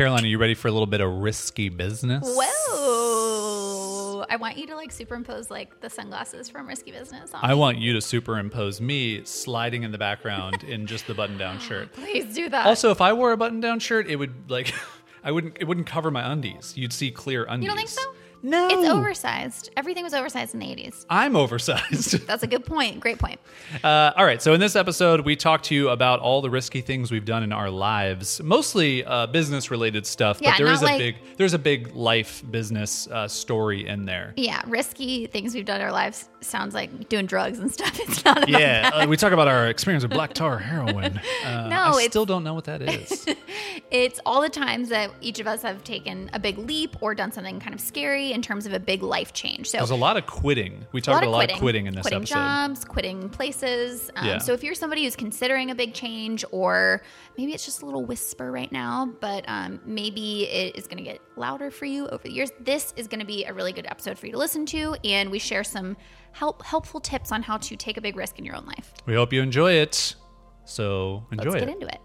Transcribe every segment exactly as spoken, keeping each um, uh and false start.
Caroline, are you ready for a little bit of risky business? Well, I want you to like superimpose like the sunglasses from Risky Business on I me. want you to superimpose me sliding in the background in just the button-down shirt. Please do that. Also, if I wore a button-down shirt, it would like I wouldn't it wouldn't cover my undies. You'd see clear undies. You don't think so? No. It's oversized. Everything was oversized in the eighties. I'm oversized. That's a good point. Great point. Uh, all right. So in this episode, we talked to you about all the risky things we've done in our lives, mostly uh, business-related stuff. Yeah, but there is a like, big there's a big life business uh, story in there. Yeah. Risky things we've done in our lives sounds like doing drugs and stuff. It's not about Yeah. That. Uh, we talk about our experience with black tar heroin. Uh, no, I still don't know what that is. It's all the times that each of us have taken a big leap or done something kind of scary in terms of a big life change. So there's a lot of quitting. We talked a lot, a lot of quitting in this quitting episode. Quitting jobs, quitting places. Um, yeah. So if you're somebody who's considering a big change, or maybe it's just a little whisper right now, but um, maybe it is going to get louder for you over the years, this is going to be a really good episode for you to listen to. And we share some help, helpful tips on how to take a big risk in your own life. We hope you enjoy it. So enjoy it. Let's get it. into it.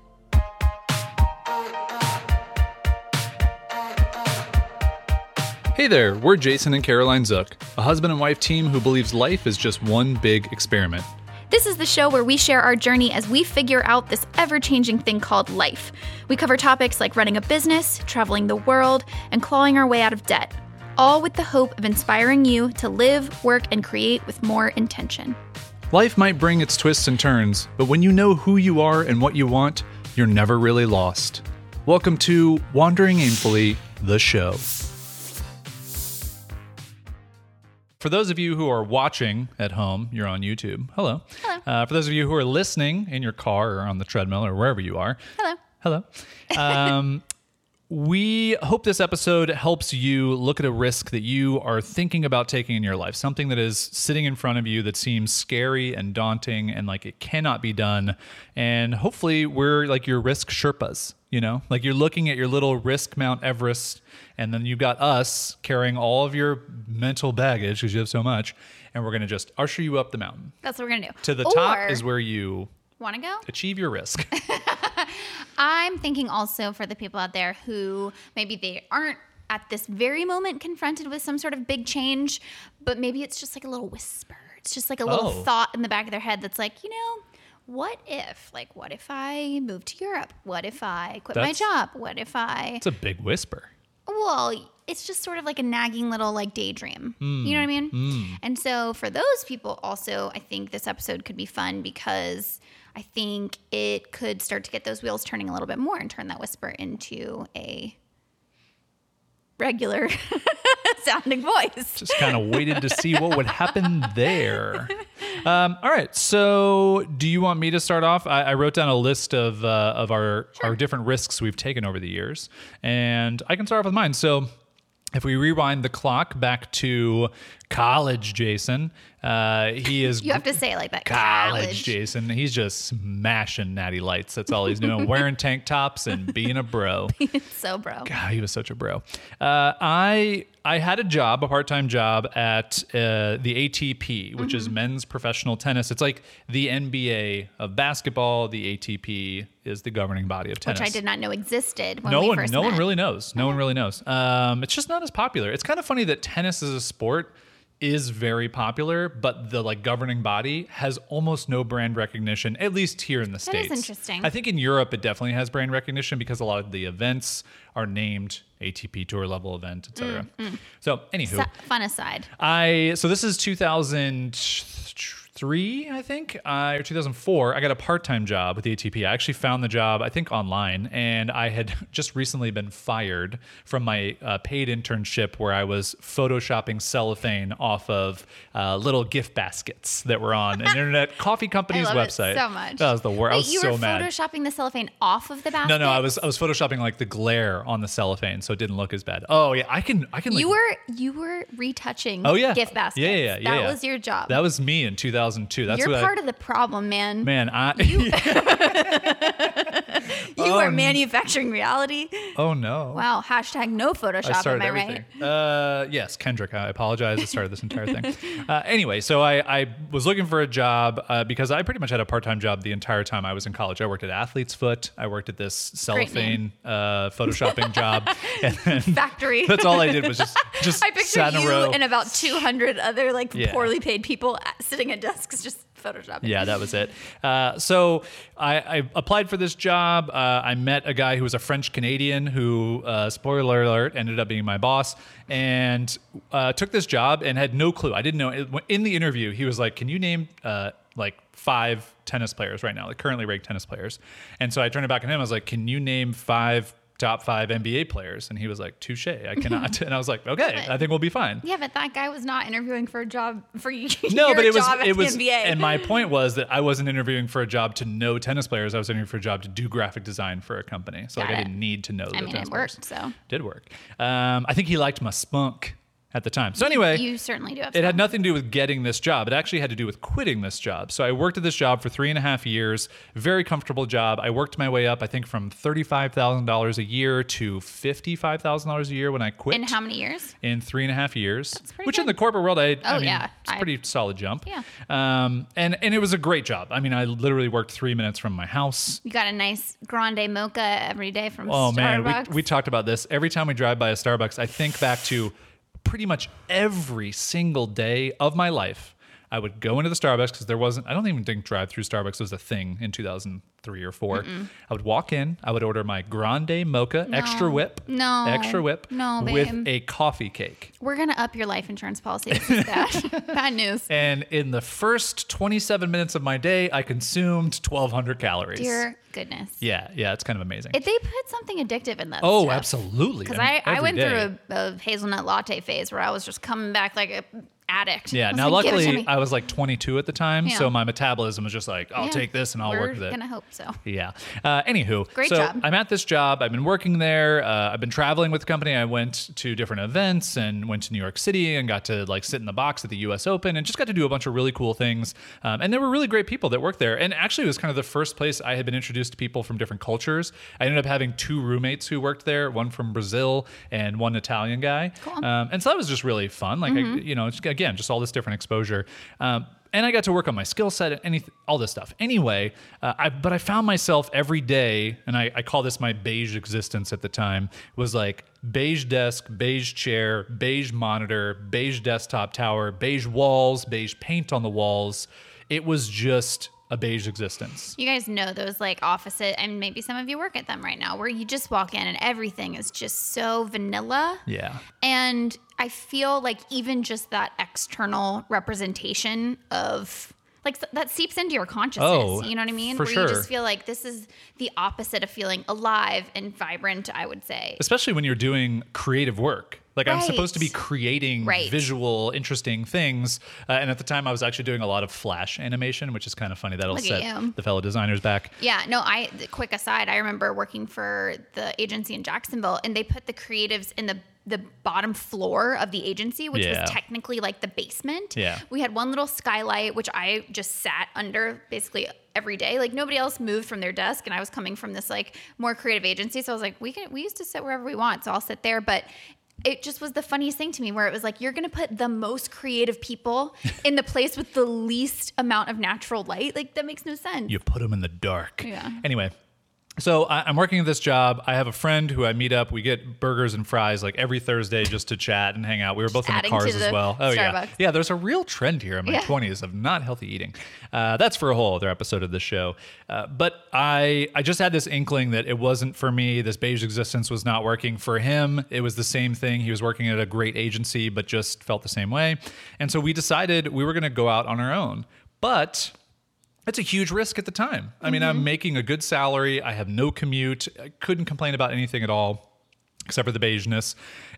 Hey there, we're Jason and Caroline Zook, a husband and wife team who believes life is just one big experiment. This is the show where we share our journey as we figure out this ever-changing thing called life. We cover topics like running a business, traveling the world, and clawing our way out of debt, all with the hope of inspiring you to live, work, and create with more intention. Life might bring its twists and turns, but when you know who you are and what you want, you're never really lost. Welcome to Wandering Aimfully, the show. For those of you who are watching at home, you're on YouTube. Hello. Hello. Uh, for those of you who are listening in your car or on the treadmill or wherever you are. Hello. Hello. Um, we hope this episode helps you look at a risk that you are thinking about taking in your life, something that is sitting in front of you that seems scary and daunting and like it cannot be done. And hopefully we're like your risk Sherpas. You know, like you're looking at your little risk Mount Everest, and then you've got us carrying all of your mental baggage because you have so much, and we're going to just usher you up the mountain. That's what we're going to do. To the or top is where you want to go. Achieve your risk. I'm thinking also for the people out there who maybe they aren't at this very moment confronted with some sort of big change, but maybe it's just like a little whisper. It's just like a little oh. thought in the back of their head that's like, you know, what if? Like, what if I move to Europe? What if I quit That's, my job? What if I... It's a big whisper. Well, it's just sort of like a nagging little like daydream. Mm. You know what I mean? Mm. And so for those people also, I think this episode could be fun because I think it could start to get those wheels turning a little bit more and turn that whisper into a regular sounding voice. Just kind of waited to see what would happen there. Um, all right. So do you want me to start off? I, I wrote down a list of uh, of our, sure. our different risks we've taken over the years. And I can start off with mine. So if we rewind the clock back to college Jason, uh, he is... you have to say it like that. College, college Jason. He's just smashing natty lights. That's all he's doing. Wearing tank tops and being a bro. So bro. God, he was such a bro. Uh, I... I had a job, a part-time job at uh, the A T P, which mm-hmm. is men's professional tennis. It's like the N B A of basketball. The A T P is the governing body of tennis, which I did not know existed when no we one, first No met. one really knows. No mm-hmm. one really knows. Um, it's just not as popular. It's kind of funny that tennis as a sport is very popular, but the like governing body has almost no brand recognition, at least here in the that States. That is interesting. I think in Europe, it definitely has brand recognition because a lot of the events are named A T P tour level event, et cetera. Mm, mm. So anywho. S- fun aside. I so this is two thousand three, I think, uh, or two thousand four. I got a part-time job with the A T P. I actually found the job, I think, online, and I had just recently been fired from my uh, paid internship where I was photoshopping cellophane off of uh, little gift baskets that were on an internet coffee company's I love website. It so much. That was the worst. Wait, I was so mad. You were photoshopping mad. the cellophane off of the basket? No, no, I was I was photoshopping like the glare on the cellophane, so it didn't look as bad. Oh yeah, I can, I can. Like, you were, you were retouching. Oh, yeah. gift baskets. Yeah, yeah, yeah. That yeah. was your job. That was me in two thousand two. That's You're what part I, of the problem, man. Man, I. You, You oh, are manufacturing reality. Oh, no. Wow. Hashtag no Photoshop. Am I everything. right? Uh, yes. Kendrick, I apologize. I started this entire thing. Uh, anyway, so I, I was looking for a job uh, because I pretty much had a part-time job the entire time I was in college. I worked at Athlete's Foot. I worked at this cellophane uh, Photoshopping job. And then factory. That's all I did was just, just I sat in a row. I picture you and about two hundred other like yeah. poorly paid people sitting at desks just Photoshopping. Yeah, that was it. Uh, so I, I applied for this job. Uh, I met a guy who was a French Canadian who, uh, spoiler alert, ended up being my boss, and uh, took this job and had no clue. I didn't know. In the interview, he was like, "Can you name uh, like five tennis players right now, like currently ranked tennis players?" And so I turned it back on him. I was like, "Can you name five top five N B A players?" And he was like, "Touche, I cannot." And I was like, "Okay, yeah, I think we'll be fine." Yeah, but that guy was not interviewing for a job for you. No, but it was it was, N B A. And my point was that I wasn't interviewing for a job to know tennis players. I was interviewing for a job to do graphic design for a company. So like, I didn't need to know. I the mean, tennis it worked. Players. So did work. Um, I think he liked my spunk at the time. So anyway, you certainly do. Have it had nothing to do with getting this job. It actually had to do with quitting this job. So I worked at this job for three and a half years. Very comfortable job. I worked my way up, I think, from thirty-five thousand dollars a year to fifty-five thousand dollars a year when I quit. In how many years? In three and a half years. That's pretty Which good. In the corporate world, I, oh, I mean, yeah. it's a pretty I, solid jump. Yeah. Um, and, and it was a great job. I mean, I literally worked three minutes from my house. You got a nice grande mocha every day from oh, Starbucks. Oh, man. We, we talked about this. Every time we drive by a Starbucks, I think back to pretty much every single day of my life, I would go into the Starbucks because there wasn't, I don't even think drive-through Starbucks was a thing in two thousand three or four. Mm-mm. I would walk in, I would order my grande mocha, no. extra whip, no. extra whip no, with a coffee cake. We're going to up your life insurance policy. Bad. Bad news. And in the first twenty-seven minutes of my day, I consumed twelve hundred calories. Dear goodness. Yeah. Yeah. It's kind of amazing. If they put something addictive in that. Oh, stuff. Absolutely. Because I, mean, I, I went day. through a, a hazelnut latte phase where I was just coming back like a addict. Yeah. Now, like, luckily, I was like twenty-two at the time, yeah. so my metabolism was just like, I'll yeah. take this and I'll We're work with it. We're gonna hope so. Yeah. Uh, anywho, great so job. I'm at this job. I've been working there. Uh, I've been traveling with the company. I went to different events and went to New York City and got to like sit in the box at the U S Open and just got to do a bunch of really cool things. Um, and there were really great people that worked there. And actually, it was kind of the first place I had been introduced to people from different cultures. I ended up having two roommates who worked there, one from Brazil and one Italian guy. Cool. Um, and so that was just really fun. Like, mm-hmm. I, you know, just again, just all this different exposure. Um, and I got to work on my skill set and anything, all this stuff. Anyway, uh, I, but I found myself every day, and I, I call this my beige existence at the time, was like beige desk, beige chair, beige monitor, beige desktop tower, beige walls, beige paint on the walls. It was just a beige existence. You guys know those like offices, and maybe some of you work at them right now, where you just walk in and everything is just so vanilla. Yeah. And I feel like even just that external representation of like that seeps into your consciousness. Oh, you know what I mean? For Where sure. you just feel like this is the opposite of feeling alive and vibrant, I would say. Especially when you're doing creative work. Like right. I'm supposed to be creating right. visual, interesting things. Uh, and at the time I was actually doing a lot of Flash animation, which is kind of funny. That'll Look set the fellow designers back. Yeah, no, I, quick aside, I remember working for the agency in Jacksonville, and they put the creatives in the the bottom floor of the agency, which yeah. was technically like the basement. Yeah. We had one little skylight, which I just sat under basically every day. Like nobody else moved from their desk. And I was coming from this like more creative agency. So I was like, we can, we used to sit wherever we want. So I'll sit there. But it just was the funniest thing to me, where it was like, you're going to put the most creative people in the place with the least amount of natural light. Like that makes no sense. You put them in the dark. Yeah. Anyway. So I'm working at this job. I have a friend who I meet up. We get burgers and fries like every Thursday just to chat and hang out. We were both just in the cars the as well. Oh Starbucks. yeah. Yeah. There's a real trend here in my yeah. twenties of not healthy eating. Uh, that's for a whole other episode of the show. Uh, but I, I just had this inkling that it wasn't for me. This beige existence was not working for him. It was the same thing. He was working at a great agency, but just felt the same way. And so we decided we were going to go out on our own, but that's a huge risk at the time. I mean, mm-hmm. I'm making a good salary. I have no commute. I couldn't complain about anything at all except for the beigeness.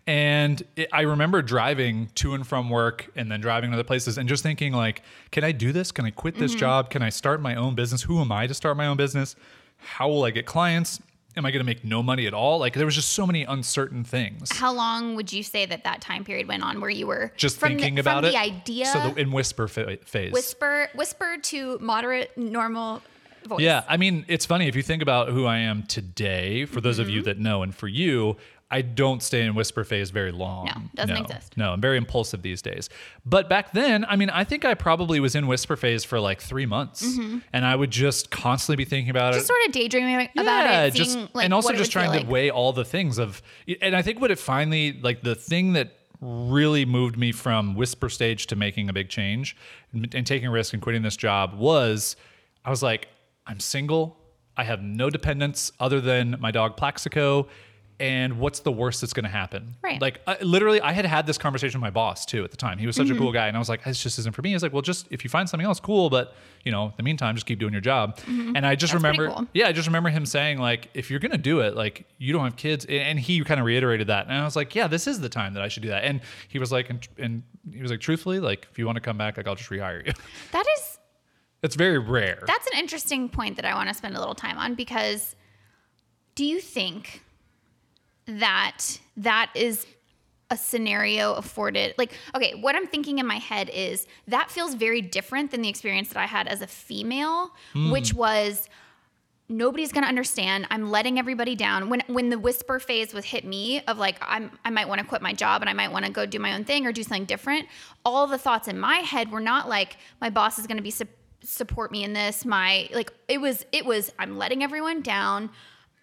And it, I remember driving to and from work and then driving to other places and just thinking like, can I do this? Can I quit this mm-hmm. job? Can I start my own business? Who am I to start my own business? How will I get clients? Am I going to make no money at all? Like there was just so many uncertain things. How long would you say that that time period went on where you were just thinking the, about from it? From the idea. So the, in whisper fa- phase. Whisper, whisper to moderate, normal. voice. Yeah. I mean, it's funny if you think about who I am today, for those mm-hmm. of you that know, and for you, I don't stay in whisper phase very long. No, doesn't no, exist. No, I'm very impulsive these days. But back then, I mean, I think I probably was in whisper phase for like three months. Mm-hmm. And I would just constantly be thinking about just it. Just sort of daydreaming yeah, about it. Just, seeing, like, and also just trying like. to weigh all the things of, and I think what it finally, like the thing that really moved me from whisper stage to making a big change and, and taking a risk and quitting this job was, I was like, I'm single. I have no dependents other than my dog Plaxico. And what's the worst that's going to happen? Right. Like I, literally, I had had this conversation with my boss too at the time. He was such mm-hmm. a cool guy, and I was like, "This just isn't for me." He's like, "Well, just if you find something else, cool. But you know, in the meantime, just keep doing your job." Mm-hmm. And I just that's remember, cool. yeah, I just remember him saying like, "If you're going to do it, like you don't have kids," and he kind of reiterated that. And I was like, "Yeah, this is the time that I should do that." And he was like, and, and he was like, "Truthfully, like if you want to come back, like I'll just rehire you." That is. It's very rare. That's an interesting point that I want to spend a little time on because, do you think? that that is a scenario afforded, like, okay, what I'm thinking in my head is that feels very different than the experience that I had as a female, mm. which was nobody's going to understand. I'm letting everybody down. When, when the whisper phase would hit me of like, I'm, I might want to quit my job and I might want to go do my own thing or do something different. All the thoughts in my head were not like my boss is going to be, su- support me in this. My, like it was, it was, I'm letting everyone down.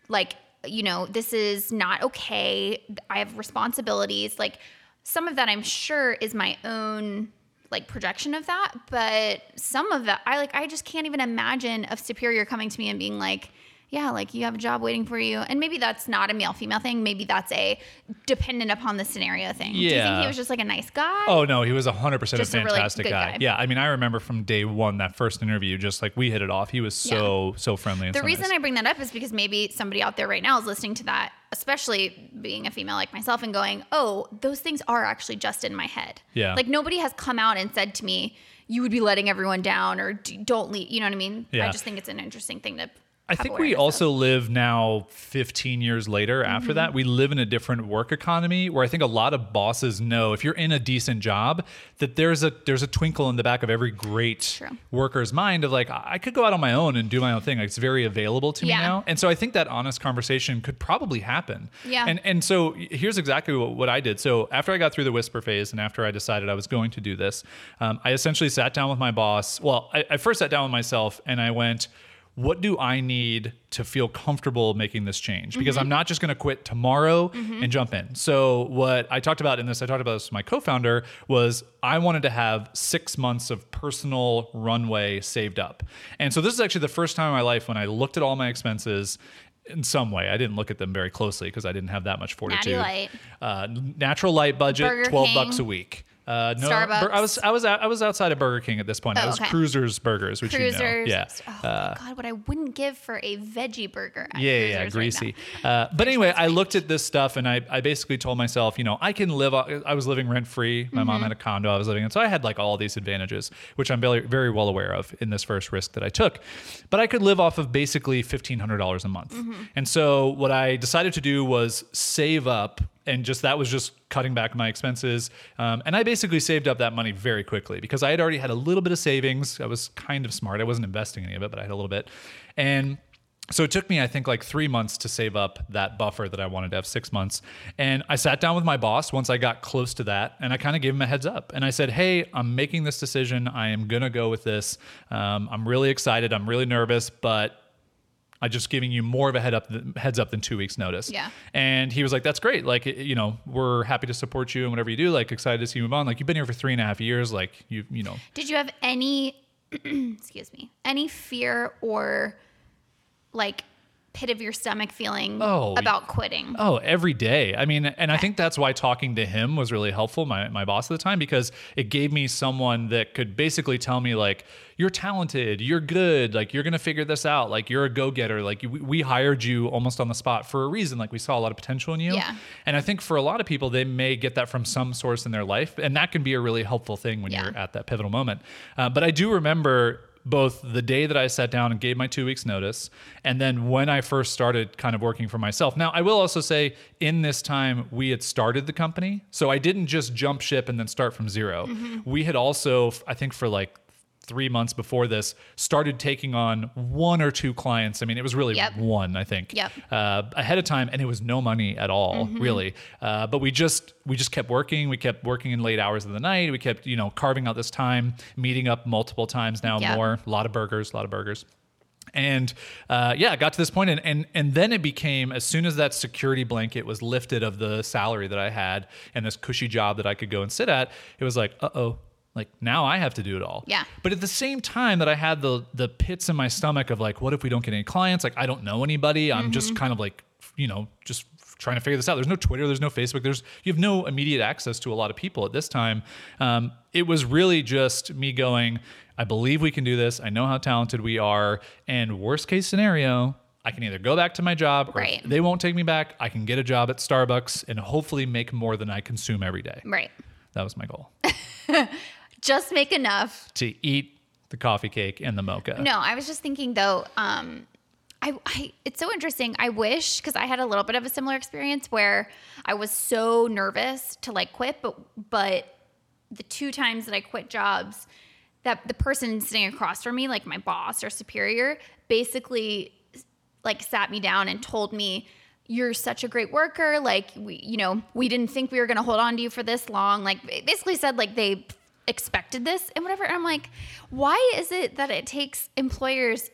Like, you know, this is not okay. I have responsibilities. Like some of that I'm sure is my own like projection of that. But some of that I like, I just can't even imagine a superior coming to me and being like, yeah, like you have a job waiting for you. And maybe that's not a male female thing. Maybe that's a dependent upon the scenario thing. Yeah. Do you think he was just like a nice guy? Oh no, he was a hundred percent a fantastic a really guy. guy. Yeah. I mean, I remember from day one, that first interview, just like we hit it off. He was so, yeah. so friendly. And the so reason nice. I bring that up is because maybe somebody out there right now is listening to that, especially being a female like myself and going, oh, those things are actually just in my head. Yeah. Like nobody has come out and said to me, you would be letting everyone down or don't leave. You know what I mean? Yeah. I just think it's an interesting thing to I think we also of. live now fifteen years later after mm-hmm. that. We live in a different work economy where I think a lot of bosses know if you're in a decent job that there's a there's a twinkle in the back of every great True. worker's mind of like, I could go out on my own and do my own thing. Like, it's very available to yeah. me now. And so I think that honest conversation could probably happen. Yeah. And and so here's exactly what, what I did. So after I got through the whisper phase and after I decided I was going to do this, um, I essentially sat down with my boss. Well, I, I first sat down with myself and I went, what do I need to feel comfortable making this change? Because mm-hmm. I'm not just going to quit tomorrow mm-hmm. and jump in. So what I talked about in this, I talked about this with my co-founder, was I wanted to have six months of personal runway saved up. And so this is actually the first time in my life when I looked at all my expenses in some way. I didn't look at them very closely because I didn't have that much fortitude. Light. Uh, natural light budget, Burger twelve King. Bucks a week. Uh, no, Starbucks. I was I was I was outside of Burger King at this point. Oh, I was okay. Cruiser's Burgers, which Cruisers. you know, yeah. Oh uh, God, what I wouldn't give for a veggie burger. At yeah, Cruisers yeah, greasy. Right uh, but anyway, I looked at this stuff and I I basically told myself, you know, I can live. I was living rent free. My mm-hmm. mom had a condo I was living in, so I had like all these advantages, which I'm very very well aware of in this first risk that I took. But I could live off of basically fifteen hundred dollars a month. Mm-hmm. And so what I decided to do was save up. And just that was just cutting back my expenses. Um, and I basically saved up that money very quickly because I had already had a little bit of savings. I was kind of smart. I wasn't investing any of it, but I had a little bit. And so it took me, I think, like three months to save up that buffer that I wanted to have, six months. And I sat down with my boss once I got close to that, and I kind of gave him a heads up. And I said, hey, I'm making this decision. I am going to go with this. Um, I'm really excited. I'm really nervous, but I'm just giving you more of a head up, heads up than two weeks notice. Yeah. And he was like, that's great. Like, you know, we're happy to support you and whatever you do, like excited to see you move on. Like you've been here for three and a half years. Like you, you know, did you have any, excuse me, any fear or like pit of your stomach feeling oh, about quitting? Oh, every day. I mean, and I think that's why talking to him was really helpful, my my boss at the time, because it gave me someone that could basically tell me like, you're talented, you're good, like you're going to figure this out, like you're a go-getter, like you, we hired you almost on the spot for a reason, like we saw a lot of potential in you. Yeah. And I think for a lot of people, they may get that from some source in their life, and that can be a really helpful thing when yeah. you're at that pivotal moment. Uh, but I do remember both the day that I sat down and gave my two weeks notice, and then when I first started kind of working for myself. Now, I will also say in this time, we had started the company. So I didn't just jump ship and then start from zero. Mm-hmm. We had also, I think for like three months before this, started taking on one or two clients. I mean, it was really yep. one, I think, yep. uh, ahead of time. And it was no money at all, mm-hmm. really. Uh, but we just, we just kept working. We kept working in late hours of the night. We kept, you know, carving out this time, meeting up multiple times now yep. more, a lot of burgers, a lot of burgers. And uh, yeah, I got to this point, and, and and then it became, as soon as that security blanket was lifted of the salary that I had and this cushy job that I could go and sit at, it was like, uh-oh, like now I have to do it all. Yeah. But at the same time that I had the the pits in my stomach of like, what if we don't get any clients? Like, I don't know anybody. I'm mm-hmm. just kind of like, you know, just trying to figure this out. There's no Twitter, there's no Facebook, there's, you have no immediate access to a lot of people at this time. Um, it was really just me going, I believe we can do this. I know how talented we are. And worst case scenario, I can either go back to my job or right. they won't take me back. I can get a job at Starbucks and hopefully make more than I consume every day. Right. That was my goal. Just make enough to eat the coffee cake and the mocha. No, I was just thinking though, um, I, I, it's so interesting. I wish, because I had a little bit of a similar experience where I was so nervous to like quit, but but the two times that I quit jobs, that the person sitting across from me, like my boss or superior, basically like sat me down and told me, "You're such a great worker. Like we, you know, we didn't think we were going to hold on to you for this long." Like basically said like they expected this and whatever. And I'm like, why is it that it takes employers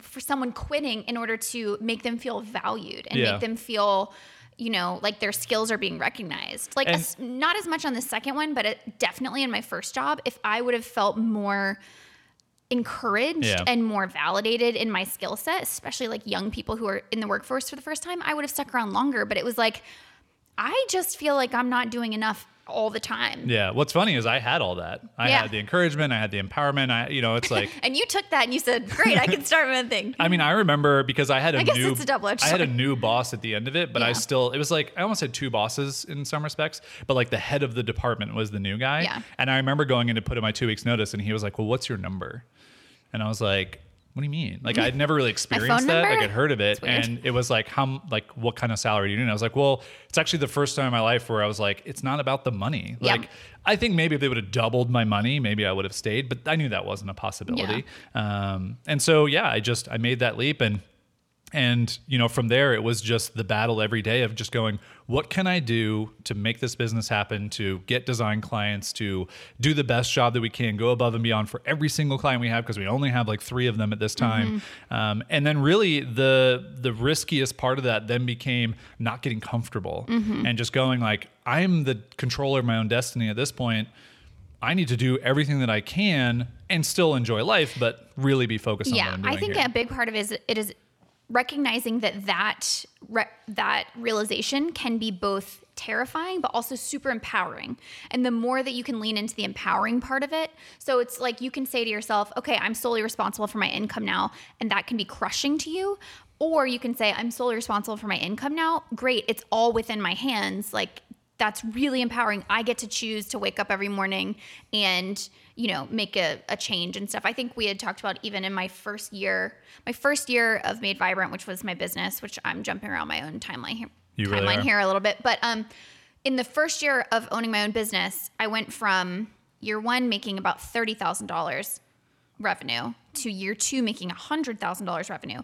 for someone quitting in order to make them feel valued and yeah. make them feel, you know, like their skills are being recognized? Like a, not as much on the second one, but it, definitely in my first job, if I would have felt more encouraged yeah. and more validated in my skill set, especially like young people who are in the workforce for the first time, I would have stuck around longer. But it was like, I just feel like I'm not doing enough all the time. Yeah. What's funny is I had all that. I yeah. had the encouragement. I had the empowerment. I, you know, it's like, and you took that and you said, great, I can start my own thing. I mean, I remember because I had a I guess new, it's a double-edged I had a new boss at the end of it, but yeah. I still, it was like, I almost had two bosses in some respects, but like the head of the department was the new guy. Yeah. And I remember going in to put in my two weeks notice and he was like, well, what's your number? And I was like, what do you mean? Like I'd never really experienced that. Number? Like I'd heard of it. And it was like, how, like what kind of salary do you need? And I was like, well, it's actually the first time in my life where I was like, it's not about the money. Like yeah. I think maybe if they would have doubled my money, maybe I would have stayed, but I knew that wasn't a possibility. Yeah. Um, and so, yeah, I just, I made that leap and, and, you know, from there, it was just the battle every day of just going, what can I do to make this business happen, to get design clients, to do the best job that we can, go above and beyond for every single client we have, because we only have like three of them at this time. Mm-hmm. Um, and then really the the riskiest part of that then became not getting comfortable mm-hmm. and just going like, I'm the controller of my own destiny at this point. I need to do everything that I can and still enjoy life, but really be focused yeah, on what I'm doing. I think here. A big part of it is it is... recognizing that that, re- that realization can be both terrifying, but also super empowering. And the more that you can lean into the empowering part of it. So it's like, you can say to yourself, okay, I'm solely responsible for my income now. And that can be crushing to you. Or you can say, I'm solely responsible for my income now. Great. It's all within my hands. Like that's really empowering. I get to choose to wake up every morning and, you know, make a, a change and stuff. I think we had talked about even in my first year, my first year of Made Vibrant, which was my business, which I'm jumping around my own timeline here, you timeline really here a little bit. But um, in the first year of owning my own business, I went from year one making about thirty thousand dollars revenue to year two making one hundred thousand dollars revenue.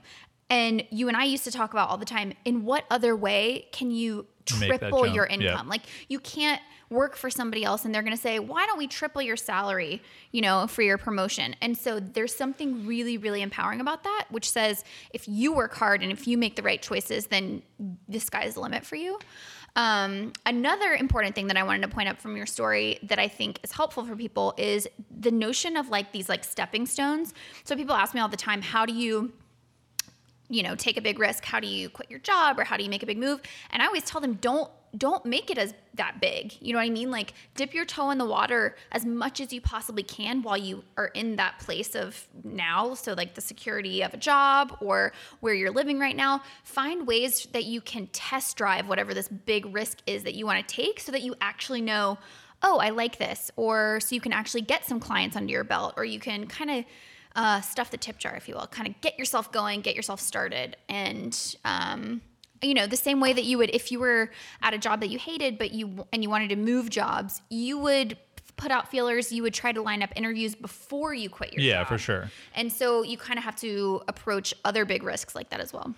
And you and I used to talk about all the time, in what other way can you triple your income? Yeah. Like you can't work for somebody else and they're going to say, why don't we triple your salary, you know, for your promotion? And so there's something really, really empowering about that, which says if you work hard and if you make the right choices, then the sky's the limit for you. Um, another important thing that I wanted to point up from your story that I think is helpful for people is the notion of like these like stepping stones. So people ask me all the time, how do you, you know, take a big risk? How do you quit your job or how do you make a big move? And I always tell them, don't, don't make it as that big. You know what I mean? Like dip your toe in the water as much as you possibly can while you are in that place of now. So like the security of a job or where you're living right now, find ways that you can test drive whatever this big risk is that you want to take so that you actually know, oh, I like this. Or so you can actually get some clients under your belt, or you can kind of uh, stuff the tip jar, if you will, kind of get yourself going, get yourself started. And, um, you know, the same way that you would, if you were at a job that you hated, but you, and you wanted to move jobs, you would put out feelers, you would try to line up interviews before you quit your yeah, job. Yeah, for sure. And so you kind of have to approach other big risks like that as well.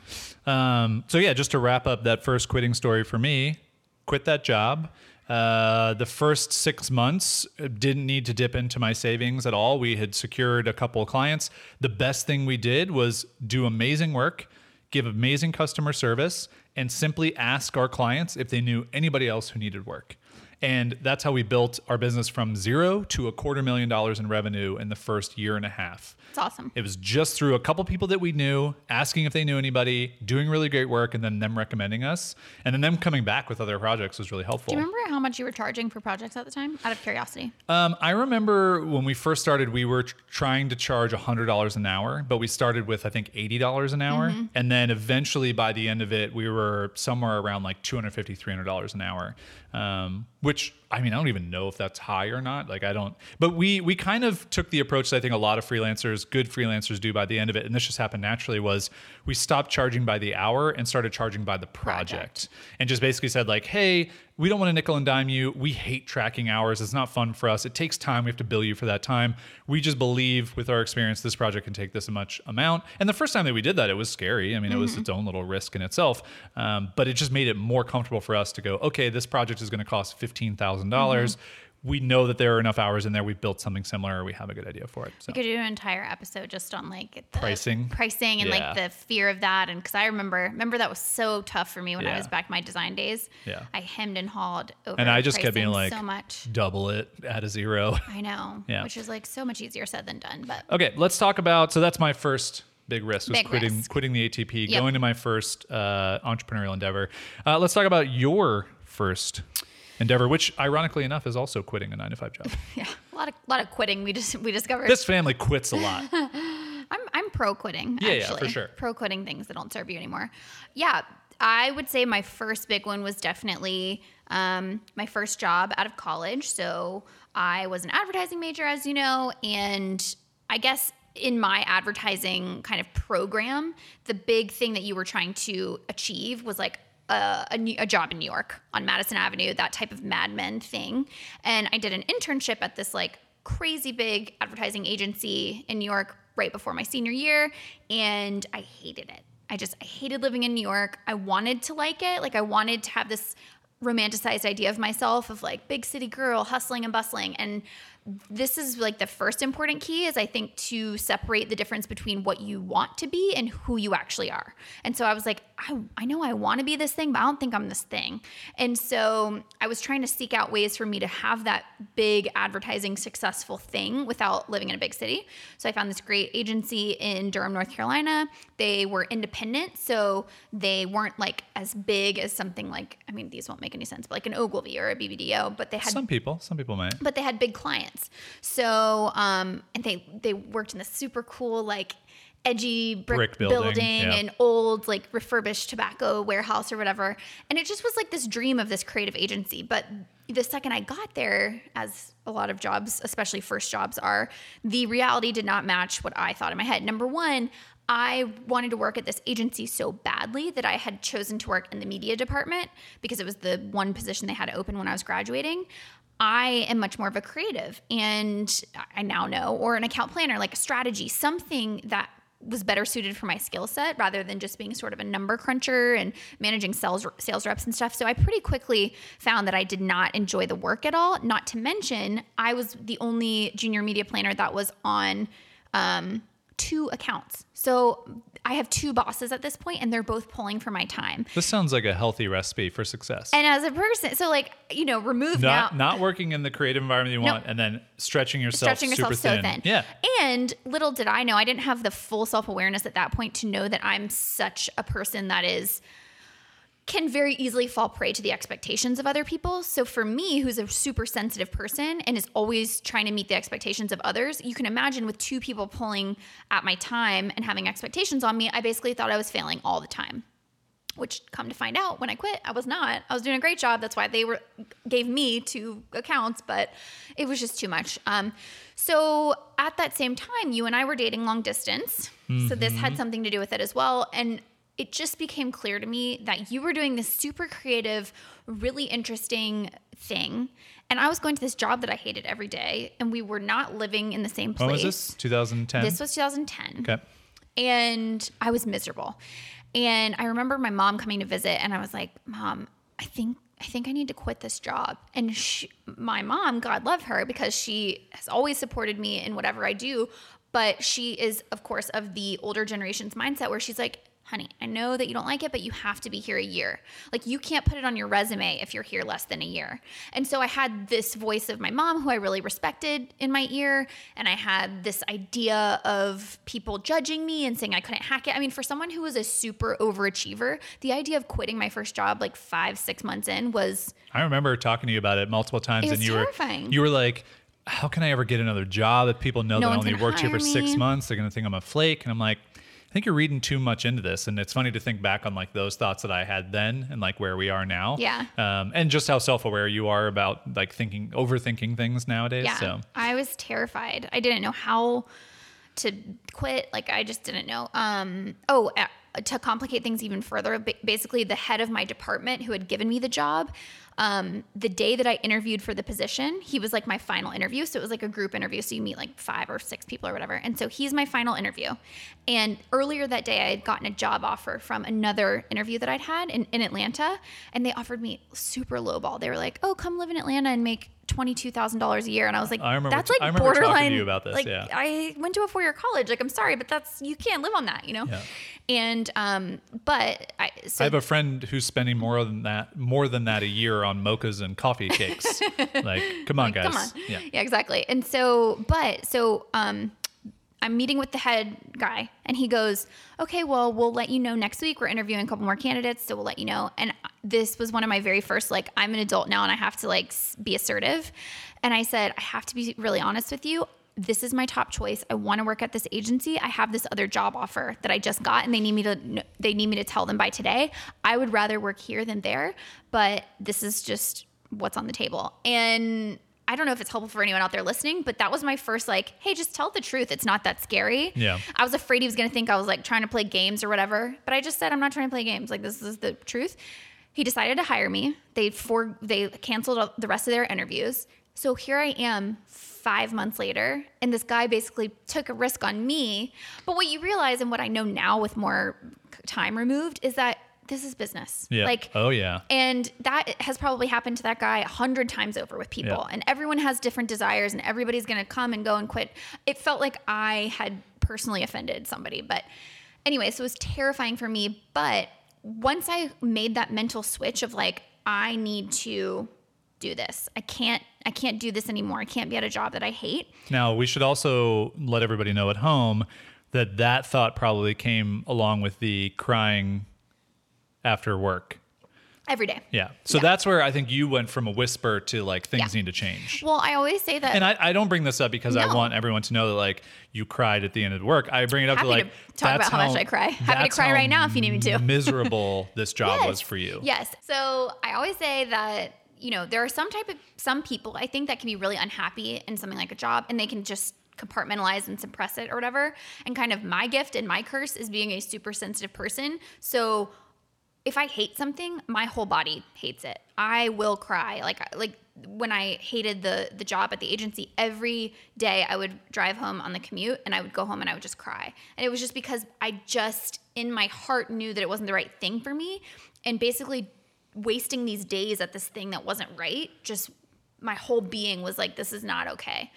Um, so yeah, just to wrap up that first quitting story for me, quit that job. Uh, the first six months didn't need to dip into my savings at all. We had secured a couple of clients. The best thing we did was do amazing work, give amazing customer service, and simply ask our clients if they knew anybody else who needed work. And that's how we built our business from zero to a quarter million dollars in revenue in the first year and a half. It's awesome. It was just through a couple people that we knew, asking if they knew anybody, doing really great work, and then them recommending us. And then them coming back with other projects was really helpful. Do you remember how much you were charging for projects at the time, out of curiosity? Um, I remember when we first started, we were tr- trying to charge one hundred dollars an hour, but we started with, I think, eighty dollars an hour. Mm-hmm. And then eventually by the end of it, we were somewhere around like two hundred fifty dollars, three hundred dollars an hour. Um, which, I mean, I don't even know if that's high or not. Like, I don't, but we, we kind of took the approach that I think a lot of freelancers, good freelancers do by the end of it. And this just happened naturally, was we stopped charging by the hour and started charging by the project, project. And just basically said like, hey, we don't want to nickel and dime you. We hate tracking hours. It's not fun for us. It takes time. We have to bill you for that time. We just believe with our experience, this project can take this much amount. And the first time that we did that, it was scary. I mean, mm-hmm. It was its own little risk in itself. Um, but it just made it more comfortable for us to go, okay, this project is going to cost fifteen thousand dollars. Mm-hmm. We know that there are enough hours in there. We've built something similar, or we have a good idea for it. So. We could do an entire episode just on like the pricing, pricing, and yeah. like the fear of that. And because I remember, remember that was so tough for me when yeah. I was back in my design days. Yeah, I hemmed and hawed over. And I just kept being like, so much. Double it, add a zero. I know, yeah. which is like so much easier said than done. But okay, let's talk about. So that's my first. Big risk was Big quitting risk. quitting the A T P, yep. going to my first uh, entrepreneurial endeavor. Uh, let's talk about your first. endeavor, which ironically enough is also quitting a nine to five job. Yeah, a lot of lot of quitting. We just we discovered this family quits a lot. I'm I'm pro quitting. Yeah, actually. Yeah, for sure. Pro quitting things that don't serve you anymore. Yeah, I would say my first big one was definitely um, my first job out of college. So I was an advertising major, as you know, and I guess. In my advertising kind of program, the big thing that you were trying to achieve was like a, a, new, a job in New York on Madison Avenue, that type of Mad Men thing. And I did an internship at this like crazy big advertising agency in New York right before my senior year. And I hated it. I just, I hated living in New York. I wanted to like it. Like I wanted to have this romanticized idea of myself of like big city girl hustling and bustling. And this is like the first important key is I think to separate the difference between what you want to be and who you actually are. And so I was like, I, I know I want to be this thing, but I don't think I'm this thing. And so I was trying to seek out ways for me to have that big advertising successful thing without living in a big city. So I found this great agency in Durham, North Carolina. They were independent. So they weren't like as big as something like, I mean, these won't make any sense, but like an Ogilvy or a B B D O, but they had some people, some people might, but they had big clients. So, um, and they, they worked in this super cool, like edgy brick, brick building, building yeah. and old, like refurbished tobacco warehouse or whatever. And it just was like this dream of this creative agency. But the second I got there, as a lot of jobs, especially first jobs are, the reality did not match what I thought in my head. Number one, I wanted to work at this agency so badly that I had chosen to work in the media department because it was the one position they had open when I was graduating. I am much more of a creative and I now know, or an account planner, like a strategy, something that was better suited for my skill set rather than just being sort of a number cruncher and managing sales sales reps and stuff. So I pretty quickly found that I did not enjoy the work at all. Not to mention, I was the only junior media planner that was on um, two accounts. So I have two bosses at this point and they're both pulling for my time. This sounds like a healthy recipe for success. And as a person, so like, you know, remove not, now. Not working in the creative environment you no. want and then stretching yourself stretching yourself super thin. so thin. Yeah. And little did I know, I didn't have the full self-awareness at that point to know that I'm such a person that is... can very easily fall prey to the expectations of other people. So for me, who's a super sensitive person and is always trying to meet the expectations of others, you can imagine with two people pulling at my time and having expectations on me, I basically thought I was failing all the time, which come to find out when I quit, I was not. I was doing a great job. That's why they were gave me two accounts, but it was just too much. Um, so at that same time, you and I were dating long distance. Mm-hmm. So this had something to do with it as well. And it just became clear to me that you were doing this super creative, really interesting thing. And I was going to this job that I hated every day, and we were not living in the same place. When was this? twenty ten? This was twenty ten. Okay. And I was miserable. And I remember my mom coming to visit, and I was like, Mom, I think I think I need to quit this job. And she, my mom, God love her, because she has always supported me in whatever I do. But she is, of course, of the older generation's mindset where she's like, honey, I know that you don't like it, but you have to be here a year. Like, you can't put it on your resume if you're here less than a year. And so I had this voice of my mom, who I really respected, in my ear. And I had this idea of people judging me and saying I couldn't hack it. I mean, for someone who was a super overachiever, the idea of quitting my first job like five, six months in was... I remember talking to you about it multiple times. It was and you terrifying. Were, you were like... how can I ever get another job if people know no that I only worked here for me. six months? They're going to think I'm a flake. And I'm like, I think you're reading too much into this. And it's funny to think back on like those thoughts that I had then and like where we are now. Yeah. Um, and just how self-aware you are about like thinking, overthinking things nowadays. Yeah. So I was terrified. I didn't know how to quit. Like, I just didn't know. Um, oh, uh, to complicate things even further, basically the head of my department who had given me the job, Um, the day that I interviewed for the position, he was like my final interview. So it was like a group interview. So you meet like five or six people or whatever. And so he's my final interview. And earlier that day, I had gotten a job offer from another interview that I'd had in, in Atlanta. And they offered me super lowball. They were like, oh, come live in Atlanta and make twenty-two thousand dollars a year. And I was like, I remember, that's like I remember borderline. Talking to you about this, like, yeah. I went to a four-year college. Like, I'm sorry, but that's, you can't live on that, you know? Yeah. And, um, but I, so I have a friend who's spending more than that, more than that a year on mochas and coffee cakes. Like, come on, like, guys. Come on. Yeah. yeah, exactly. And so, but, so, um, I'm meeting with the head guy, and he goes, okay, well, we'll let you know next week. We're interviewing a couple more candidates, so we'll let you know. And this was one of my very first, like, I'm an adult now, and I have to, like, be assertive. And I said, I have to be really honest with you. This is my top choice. I want to work at this agency. I have this other job offer that I just got, and they need me to they need me to tell them by today. I would rather work here than there, but this is just what's on the table. And I don't know if it's helpful for anyone out there listening, but that was my first, like, hey, just tell the truth. It's not that scary. Yeah. I was afraid he was going to think I was like trying to play games or whatever, but I just said, I'm not trying to play games. Like, this is the truth. He decided to hire me. They for they canceled the rest of their interviews. So here I am five months later, and this guy basically took a risk on me. But what you realize, and what I know now with more time removed, is that this is business. Yeah. Like, oh yeah. And that has probably happened to that guy a hundred times over with people. Yeah. And everyone has different desires, and everybody's going to come and go and quit. It felt like I had personally offended somebody, but anyway, so it was terrifying for me. But once I made that mental switch of like, I need to do this. I can't, I can't do this anymore. I can't be at a job that I hate. Now, we should also let everybody know at home that that thought probably came along with the crying after work every day. Yeah. So yeah. That's where I think you went from a whisper to like, things yeah. need to change. Well, I always say that. And I, I don't bring this up because no. I want everyone to know that like you cried at the end of work. I bring it up Happy to like, to talk about how, how much I cry. Happy to cry right now if you need me to. Miserable this job yes. was for you. Yes. So I always say that, you know, there are some type of, some people I think that can be really unhappy in something like a job, and they can just compartmentalize and suppress it or whatever. And kind of my gift and my curse is being a super sensitive person. So if I hate something, my whole body hates it. I will cry. Like, like when I hated the the job at the agency, every day I would drive home on the commute, and I would go home and I would just cry. And it was just because I just, in my heart, knew that it wasn't the right thing for me. And basically wasting these days at this thing that wasn't right, just my whole being was like, this is not okay.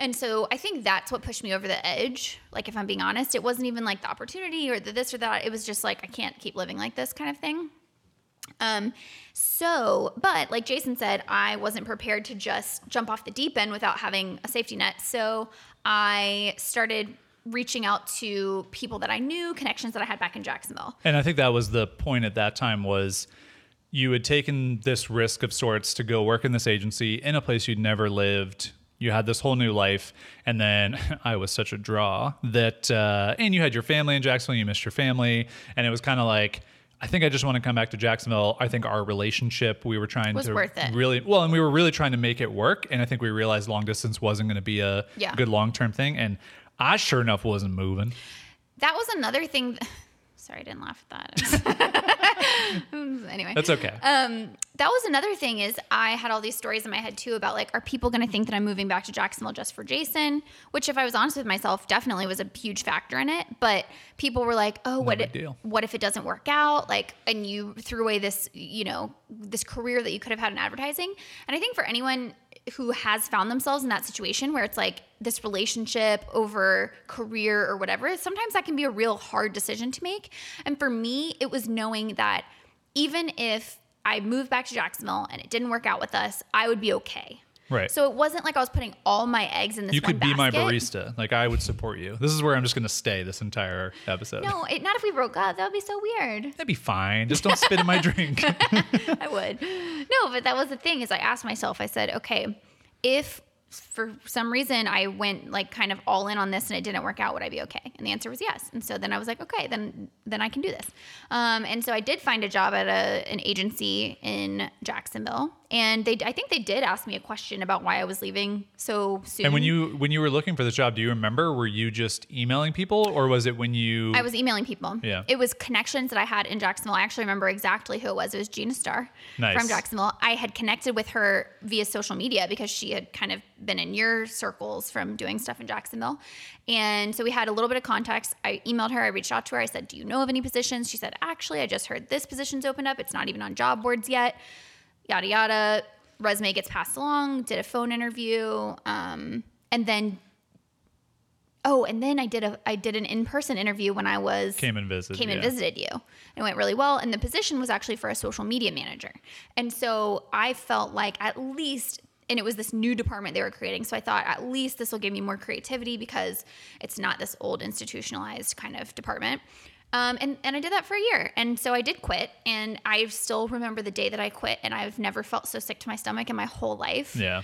And so I think that's what pushed me over the edge. Like, if I'm being honest, it wasn't even like the opportunity or the this or that. It was just like, I can't keep living like this kind of thing. Um, so, but like Jason said, I wasn't prepared to just jump off the deep end without having a safety net. So I started reaching out to people that I knew, connections that I had back in Jacksonville. And I think that was the point at that time was you had taken this risk of sorts to go work in this agency in a place you'd never lived. You had this whole new life, and then I was such a draw that, uh, and you had your family in Jacksonville, you missed your family, and it was kind of like, I think I just want to come back to Jacksonville. I think our relationship, we were trying was to worth it. really, well, and we were really trying to make it work, and I think we realized long distance wasn't going to be a yeah. good long-term thing, and I sure enough wasn't moving. That was another thing. Sorry, I didn't laugh at that. Anyway. That's okay. Um, that was another thing is I had all these stories in my head too about like, are people going to think that I'm moving back to Jacksonville just for Jason? Which if I was honest with myself, definitely was a huge factor in it. But people were like, oh, what, it, what if it doesn't work out? Like, and you threw away this, you know, this career that you could have had in advertising. And I think for anyone who has found themselves in that situation where it's like this relationship over career or whatever, sometimes that can be a real hard decision to make. And for me, it was knowing that even if I moved back to Jacksonville and it didn't work out with us, I would be okay. Right. So it wasn't like I was putting all my eggs in this. You one could be basket. My barista. Like I would support you. This is where I'm just going to stay this entire episode. No, it, not if we broke up. That would be so weird. That'd be fine. Just don't spit in my drink. I would. No, but that was the thing is I asked myself, I said, okay, if for some reason I went like kind of all in on this and it didn't work out, would I be okay? And the answer was yes. And so then I was like, okay, then, then I can do this. Um, and so I did find a job at a, an agency in Jacksonville and they, I think they did ask me a question about why I was leaving so soon. And when you, when you were looking for the job, do you remember, were you just emailing people or was it when you, I was emailing people. Yeah. It was connections that I had in Jacksonville. I actually remember exactly who it was. It was Gina Starr nice. From Jacksonville. I had connected with her via social media because she had kind of been in your circles from doing stuff in Jacksonville. And so we had a little bit of context. I emailed her. I reached out to her. I said, do you know of any positions? She said, actually, I just heard this position's opened up. It's not even on job boards yet. Yada, yada. Resume gets passed along. Did a phone interview. Um, and then, oh, and then I did a, I did an in-person interview when I was. Came and visited. Came and yeah. visited you. And it went really well. And the position was actually for a social media manager. And so I felt like at least. And it was this new department they were creating. So I thought at least this will give me more creativity because it's not this old institutionalized kind of department. Um, and, and I did that for a year. And so I did quit. And I still remember the day that I quit. And I've never felt so sick to my stomach in my whole life. Yeah.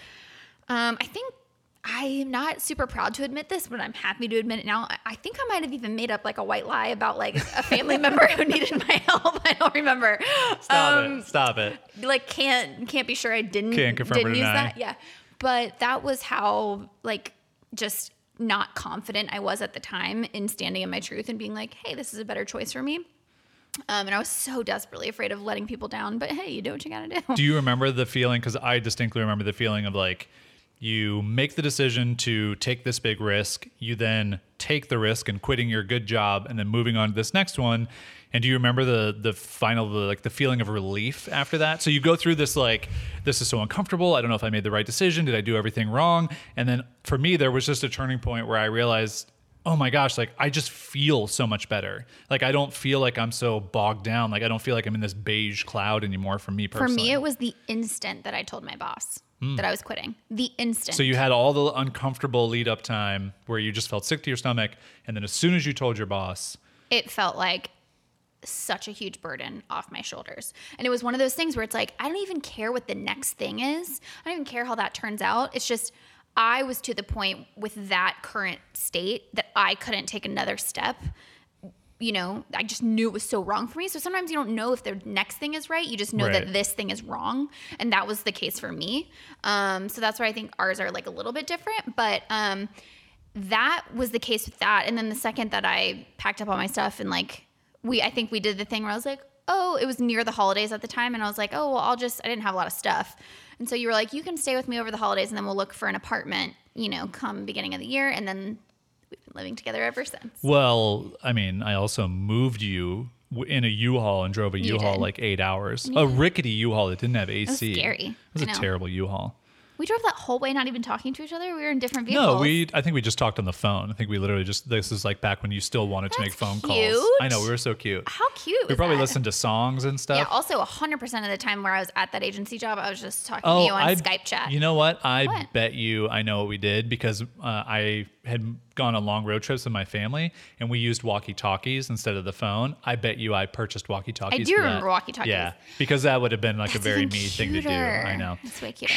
Um, I think I am not super proud to admit this, but I'm happy to admit it now. I think I might have even made up like a white lie about like a family member who needed my help. I don't remember. Stop um, it. Stop it. Like can't can't be sure I didn't, can't confirm didn't or use deny. That. Yeah. But that was how like just not confident I was at the time in standing in my truth and being like, hey, this is a better choice for me. Um, and I was so desperately afraid of letting people down. But hey, you do what you got to do. Do you remember the feeling? Because I distinctly remember the feeling of like, you make the decision to take this big risk. You then take the risk and quitting your good job and then moving on to this next one. And do you remember the the final, the, like the feeling of relief after that? So you go through this like, this is so uncomfortable. I don't know if I made the right decision. Did I do everything wrong? And then for me, there was just a turning point where I realized, oh my gosh, like I just feel so much better. Like I don't feel like I'm so bogged down. Like I don't feel like I'm in this beige cloud anymore for me personally. For me, it was the instant that I told my boss. Mm. That I was quitting the instant. So you had all the uncomfortable lead up time where you just felt sick to your stomach. And then as soon as you told your boss, it felt like such a huge burden off my shoulders. And it was one of those things where it's like, I don't even care what the next thing is. I don't even care how that turns out. It's just, I was to the point with that current state that I couldn't take another step. You know, I just knew it was so wrong for me. So sometimes you don't know if the next thing is right. You just know right. that this thing is wrong. And that was the case for me. Um, so that's why I think ours are like a little bit different. But um, that was the case with that. And then the second that I packed up all my stuff and like we, I think we did the thing where I was like, oh, it was near the holidays at the time. And I was like, oh, well, I'll just, I didn't have a lot of stuff. And so you were like, you can stay with me over the holidays and then we'll look for an apartment, you know, come beginning of the year. And then we've been living together ever since. Well, I mean, I also moved you in a U-Haul and drove a you U-Haul did. Like eight hours. Yeah. A rickety U-Haul that didn't have A C. It was scary. It was I a know. terrible U-Haul. We drove that whole way not even talking to each other. We were in different vehicles. No, we. I think we just talked on the phone. I think we literally just, this is like back when you still wanted That's to make phone cute. calls. I know, we were so cute. How cute We probably that? listened to songs and stuff. Yeah, also one hundred percent of the time where I was at that agency job, I was just talking oh, to you on I, Skype chat. You know what? I what? bet you I know what we did because uh, I had gone on long road trips with my family and we used walkie-talkies instead of the phone. I bet you I purchased walkie-talkies. I do remember walkie-talkies. Yeah, because that would have been like That's a very me cute thing to do. I know. It's way cuter.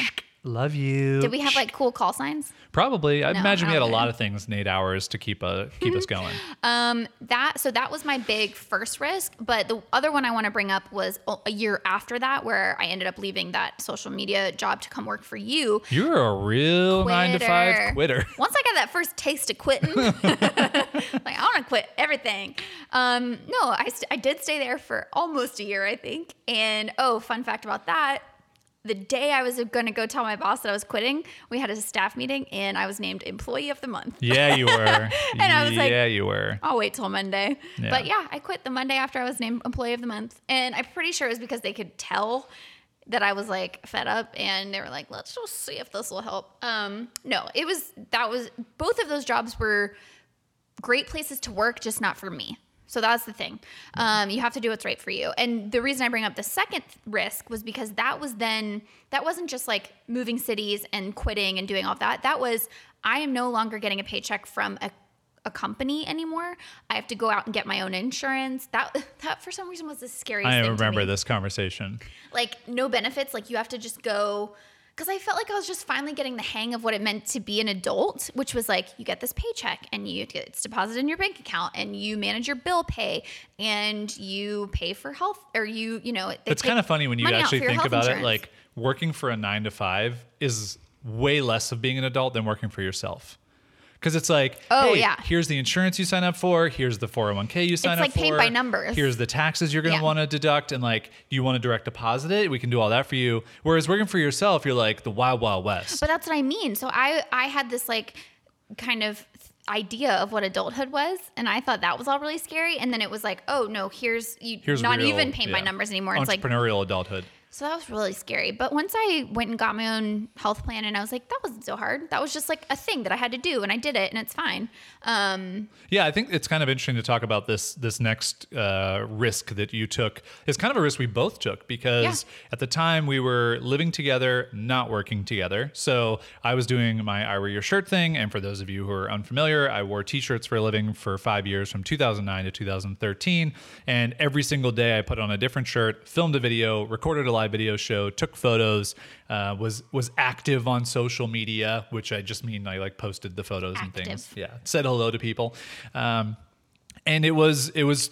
Love you. Did we have like cool call signs? Probably. I no, imagine we had a lot of things in eight hours to keep uh, keep us going. Um, that so that was my big first risk. But the other one I want to bring up was a year after that, where I ended up leaving that social media job to come work for you. You're a real quitter. nine to five quitter. Once I got that first taste of quitting, like I want to quit everything. Um, no, I st- I did stay there for almost a year, I think. And oh, fun fact about that. The day I was going to go tell my boss that I was quitting, we had a staff meeting, and I was named Employee of the Month. Yeah, you were. and I was yeah, like, yeah, you were. I'll wait till Monday. Yeah. But yeah, I quit the Monday after I was named Employee of the Month. And I'm pretty sure it was because they could tell that I was like fed up, and they were like, let's just see if this will help. Um, no, it was, that was, both of those jobs were great places to work, just not for me. So that's the thing. Um, you have to do what's right for you. And the reason I bring up the second risk was because that was then, that wasn't just like moving cities and quitting and doing all that. That was, I am no longer getting a paycheck from a, a company anymore. I have to go out and get my own insurance. That, that for some reason was the scariest thing to me. I remember this conversation. Like no benefits. Like you have to just go. Because I felt like I was just finally getting the hang of what it meant to be an adult, which was like you get this paycheck and you get, it's deposited in your bank account and you manage your bill pay and you pay for health or you, you know. It's kind of funny when you actually think about it, like working for a nine to five is way less of being an adult than working for yourself. Because it's like, oh, hey, yeah. here's the insurance you sign up for. Here's the four oh one k you sign it's up like for. It's like paid by numbers. Here's the taxes you're going to yeah. want to deduct. And like, you want to direct deposit it? We can do all that for you. Whereas working for yourself, you're like the wild, wild west. But that's what I mean. So I, I had this like kind of idea of what adulthood was. And I thought that was all really scary. And then it was like, oh, no, here's, you here's not real, even paid yeah. by numbers anymore. It's like entrepreneurial adulthood. So that was really scary. But once I went and got my own health plan and I was like, that wasn't so hard. That was just like a thing that I had to do and I did it and it's fine. Um, yeah, I think it's kind of interesting to talk about this this next uh, risk that you took. It's kind of a risk we both took because yeah. at the time we were living together, not working together. So I was doing my I Wear Your Shirt thing. And for those of you who are unfamiliar, I wore t-shirts for a living for five years from two thousand nine to two thousand thirteen. And every single day I put on a different shirt, filmed a video, recorded a live video show, took photos, uh, was was active on social media, which I just mean I like posted the photos active. and things. Yeah, said hello to people, um, and it was it was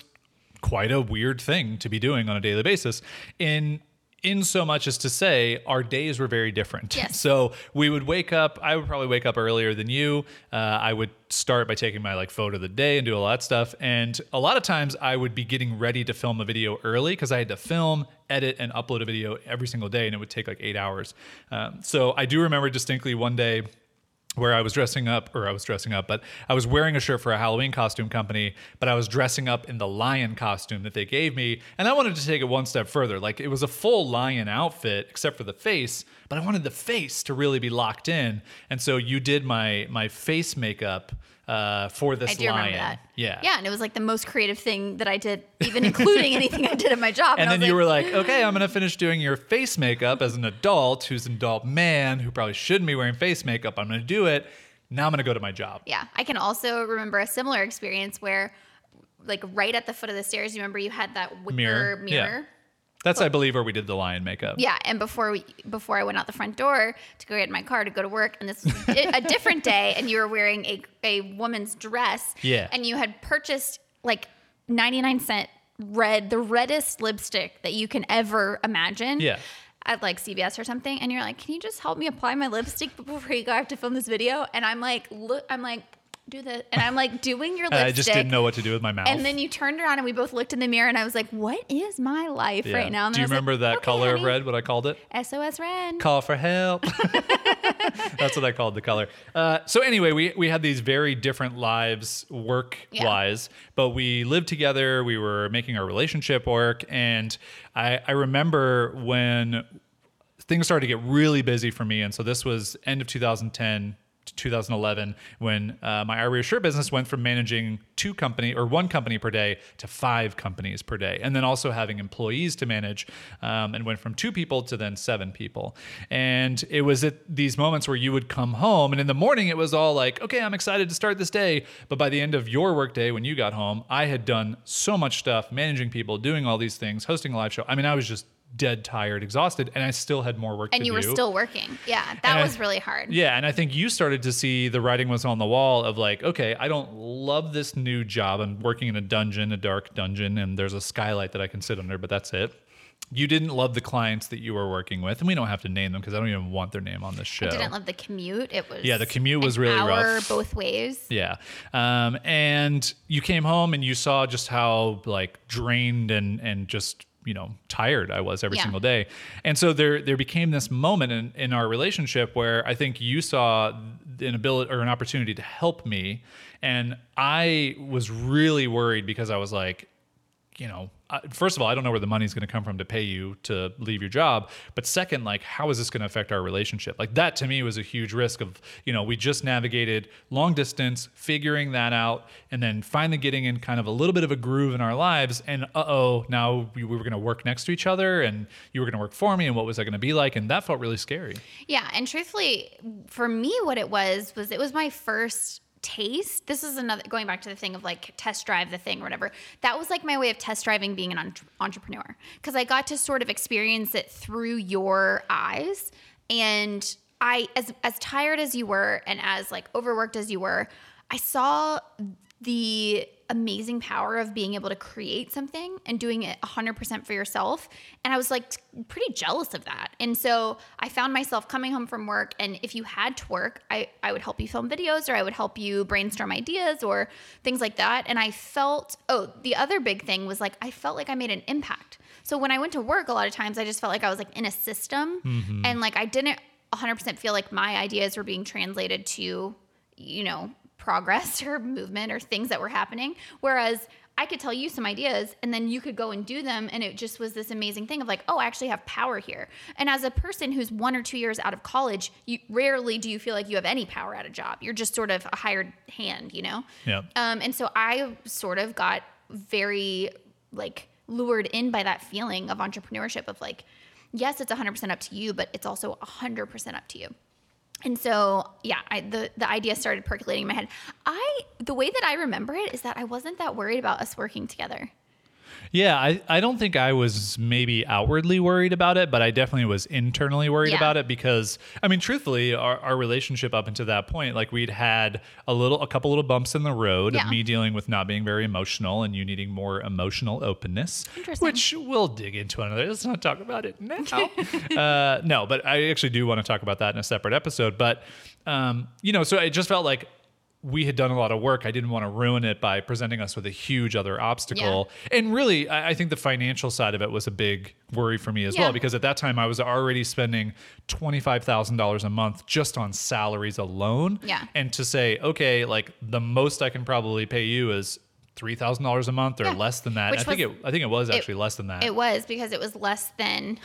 quite a weird thing to be doing on a daily basis. In in so much as to say, our days were very different. Yes. So we would wake up. I would probably wake up earlier than you. Uh, I would start by taking my like photo of the day and do all that stuff. And a lot of times I would be getting ready to film a video early because I had to film, edit, and upload a video every single day, and it would take like eight hours. Um, so I do remember distinctly one day where I was dressing up, or I was dressing up, but I was wearing a shirt for a Halloween costume company, but I was dressing up in the lion costume that they gave me. And I wanted to take it one step further. Like it was a full lion outfit, except for the face, but I wanted the face to really be locked in. And so you did my, my face makeup uh, for this lion. I do remember that. Yeah. Yeah. And it was like the most creative thing that I did, even including anything I did at my job. And, and then you like, were like, okay, I'm going to finish doing your face makeup as an adult who's an adult man who probably shouldn't be wearing face makeup. I'm going to do it. Now I'm going to go to my job. Yeah. I can also remember a similar experience where like right at the foot of the stairs, you remember you had that wicker mirror. mirror. Yeah. That's, I believe, where we did the lion makeup. Yeah, and before we, before I went out the front door to go get in my car to go to work, and this was a different day, and you were wearing a, a woman's dress, yeah. and you had purchased, like, ninety-nine cent red, the reddest lipstick that you can ever imagine. Yeah. At like C B S or something, and you're like, can you just help me apply my lipstick before you go? I have to film this video, and I'm like, look, I'm like... do this. And I'm like doing your lipstick. I just didn't know what to do with my mouth. And then you turned around and we both looked in the mirror and I was like, what is my life yeah. right now? And do you remember like, that okay, color honey. Of red, what I called it? S O S red. Call for help. That's what I called the color. Uh, so anyway, we, we had these very different lives work-wise, yeah. but we lived together. We were making our relationship work. And I, I remember when things started to get really busy for me. And so this was end of two thousand ten, two thousand eleven, when uh, my I Wear Your Shirt business went from managing two company or one company per day to five companies per day, and then also having employees to manage, um, and went from two people to then seven people. And it was at these moments where you would come home, and in the morning it was all like, okay, I'm excited to start this day. But by the end of your work day, when you got home, I had done so much stuff, managing people, doing all these things, hosting a live show. I mean, I was just dead tired, exhausted, and I still had more work and to do. And you were still working. Yeah, that and was I, really hard. Yeah, and I think you started to see the writing was on the wall of like, okay, I don't love this new job. I'm working in a dungeon, a dark dungeon, and there's a skylight that I can sit under, but that's it. You didn't love the clients that you were working with, and we don't have to name them because I don't even want their name on this show. I didn't love the commute. It was yeah, the commute was really hour rough both ways. Yeah, um, and you came home and you saw just how like drained and and just you know tired I was every yeah. single day, and so there there became this moment in, in our relationship where I think you saw an ability or an opportunity to help me, and I was really worried because I was like, you know. First of all, I don't know where the money's going to come from to pay you to leave your job. But second, like, how is this going to affect our relationship? Like that to me was a huge risk of, you know, we just navigated long distance, figuring that out, and then finally getting in kind of a little bit of a groove in our lives. And uh-oh, now we were going to work next to each other and you were going to work for me. And what was that going to be like? And that felt really scary. Yeah. And truthfully, for me, what it was, was it was my first taste. This is another, going back to the thing of like test drive the thing or whatever. That was like my way of test driving being an entre- entrepreneur because I got to sort of experience it through your eyes. And I, as as tired as you were and as like overworked as you were, I saw the amazing power of being able to create something and doing it one hundred percent for yourself. And I was like pretty jealous of that. And so I found myself coming home from work, and if you had to work, I, I would help you film videos, or I would help you brainstorm ideas or things like that. And I felt, oh, the other big thing was like, I felt like I made an impact. So when I went to work, a lot of times I just felt like I was like in a system mm-hmm. and like I didn't one hundred percent feel like my ideas were being translated to, you know, progress or movement or things that were happening. Whereas I could tell you some ideas and then you could go and do them. And it just was this amazing thing of like, oh, I actually have power here. And as a person who's one or two years out of college, you rarely do you feel like you have any power at a job. You're just sort of a hired hand, you know? Yeah. Um, and so I sort of got very like lured in by that feeling of entrepreneurship of like, yes, it's a hundred percent up to you, but it's also a hundred percent up to you. And so, yeah, I, the, the idea started percolating in my head. I the way that I remember it is that I wasn't that worried about us working together. Yeah, I, I don't think I was maybe outwardly worried about it, but I definitely was internally worried yeah. about it because, I mean, truthfully, our, our relationship up until that point, like we'd had a little, a couple little bumps in the road yeah. of me dealing with not being very emotional and you needing more emotional openness, which we'll dig into another. Let's not talk about it now. uh, no, but I actually do want to talk about that in a separate episode. But, um, you know, so it just felt like we had done a lot of work. I didn't want to ruin it by presenting us with a huge other obstacle. Yeah. And really, I, I think the financial side of it was a big worry for me as yeah. well, because at that time I was already spending twenty-five thousand dollars a month just on salaries alone. Yeah. And to say, okay, like the most I can probably pay you is three thousand dollars a month or yeah. less than that. I, was, think it, I think it was actually it, less than that. It was because it was less than...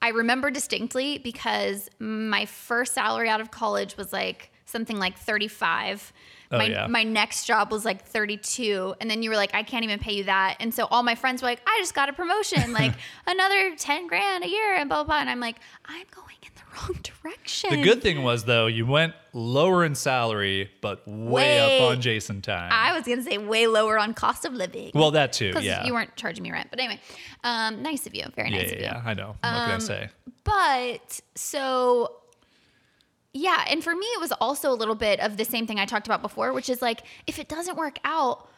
I remember distinctly because my first salary out of college was like... something like thirty-five. Oh, my, yeah. my next job was like thirty-two. And then you were like, I can't even pay you that. And so all my friends were like, I just got a promotion, like another ten grand a year and blah, blah, blah. And I'm like, I'm going in the wrong direction. The good thing was though, you went lower in salary, but way, way up on Jason time. I was going to say way lower on cost of living. Well, that too. Yeah. You weren't charging me rent, but anyway, um, nice of you. Very nice yeah, of yeah, you. Yeah, I know. What um, can I say? But so yeah. And for me, it was also a little bit of the same thing I talked about before, which is like, if it doesn't work out,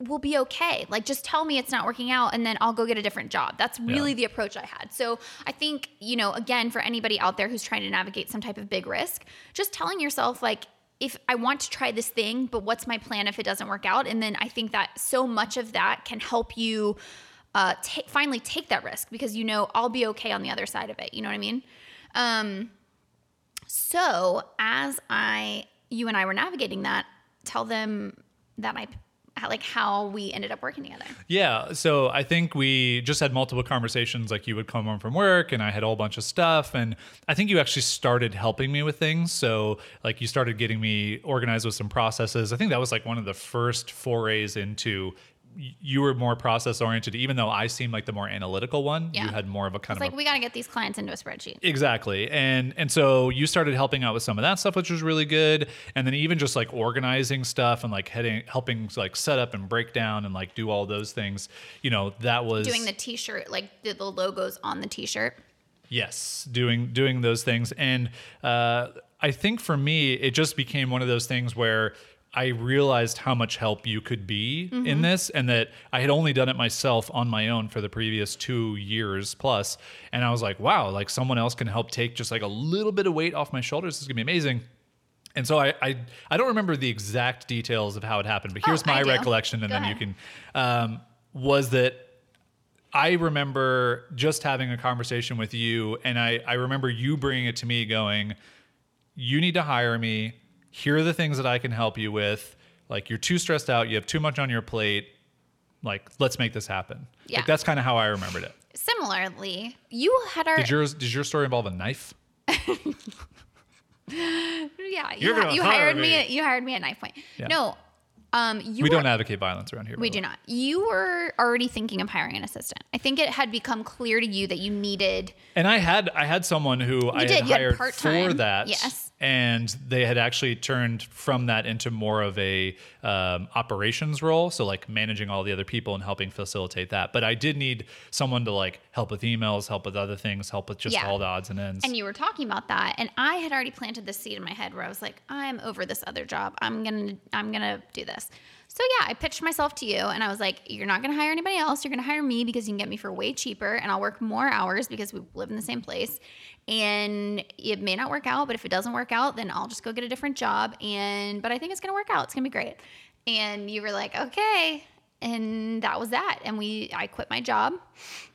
we'll be okay. Like, just tell me it's not working out and then I'll go get a different job. That's really yeah. the approach I had. So I think, you know, again, for anybody out there who's trying to navigate some type of big risk, just telling yourself like, if I want to try this thing, but what's my plan if it doesn't work out? And then I think that so much of that can help you uh, t- finally take that risk because, you know, I'll be okay on the other side of it. You know what I mean? Um, So as I, you and I were navigating that, tell them that I, like how we ended up working together. Yeah. So I think we just had multiple conversations. Like you would come home from work and I had a whole bunch of stuff. And I think you actually started helping me with things. So like you started getting me organized with some processes. I think that was like one of the first forays into you were more process oriented, even though I seemed like the more analytical one. Yeah. You had more of a kind it's of like a, we got to get these clients into a spreadsheet. Exactly. And, and so you started helping out with some of that stuff, which was really good. And then even just like organizing stuff and like heading, helping like set up and break down and like do all those things, you know, that was doing the t-shirt, like the logos on the t-shirt. Yes. Doing, doing those things. And, uh, I think for me, it just became one of those things where I realized how much help you could be mm-hmm. in this, and that I had only done it myself on my own for the previous two years plus. And I was like, wow, like someone else can help take just like a little bit of weight off my shoulders. This is gonna be amazing. And so I, I, I don't remember the exact details of how it happened, but here's oh, my recollection and Go then ahead. you can, um, was that I remember just having a conversation with you, and I, I remember you bringing it to me going, you need to hire me. Here are the things that I can help you with. Like, you're too stressed out. You have too much on your plate. Like, let's make this happen. Yeah. Like, that's kind of how I remembered it. Similarly, you had our... Did, yours, did your story involve a knife? yeah. You, ha- you hired me. me at, you hired me at knife point. Yeah. No. Um, you we were, don't advocate violence around here. We do not. You were already thinking of hiring an assistant. I think it had become clear to you that you needed... And I had I had someone who you I did, had hired had part-time, for that. Yes. And they had actually turned from that into more of a um, operations role. So like managing all the other people and helping facilitate that. But I did need someone to like help with emails, help with other things, help with just yeah. all the odds and ends. And you were talking about that. And I had already planted this seed in my head where I was like, I'm over this other job. I'm going to, I'm going to do this. So yeah, I pitched myself to you and I was like, you're not going to hire anybody else. You're going to hire me because you can get me for way cheaper and I'll work more hours because we live in the same place. And it may not work out, but if it doesn't work out, then I'll just go get a different job. And, but I think it's going to work out. It's going to be great. And you were like, okay. And that was that. And we, I quit my job.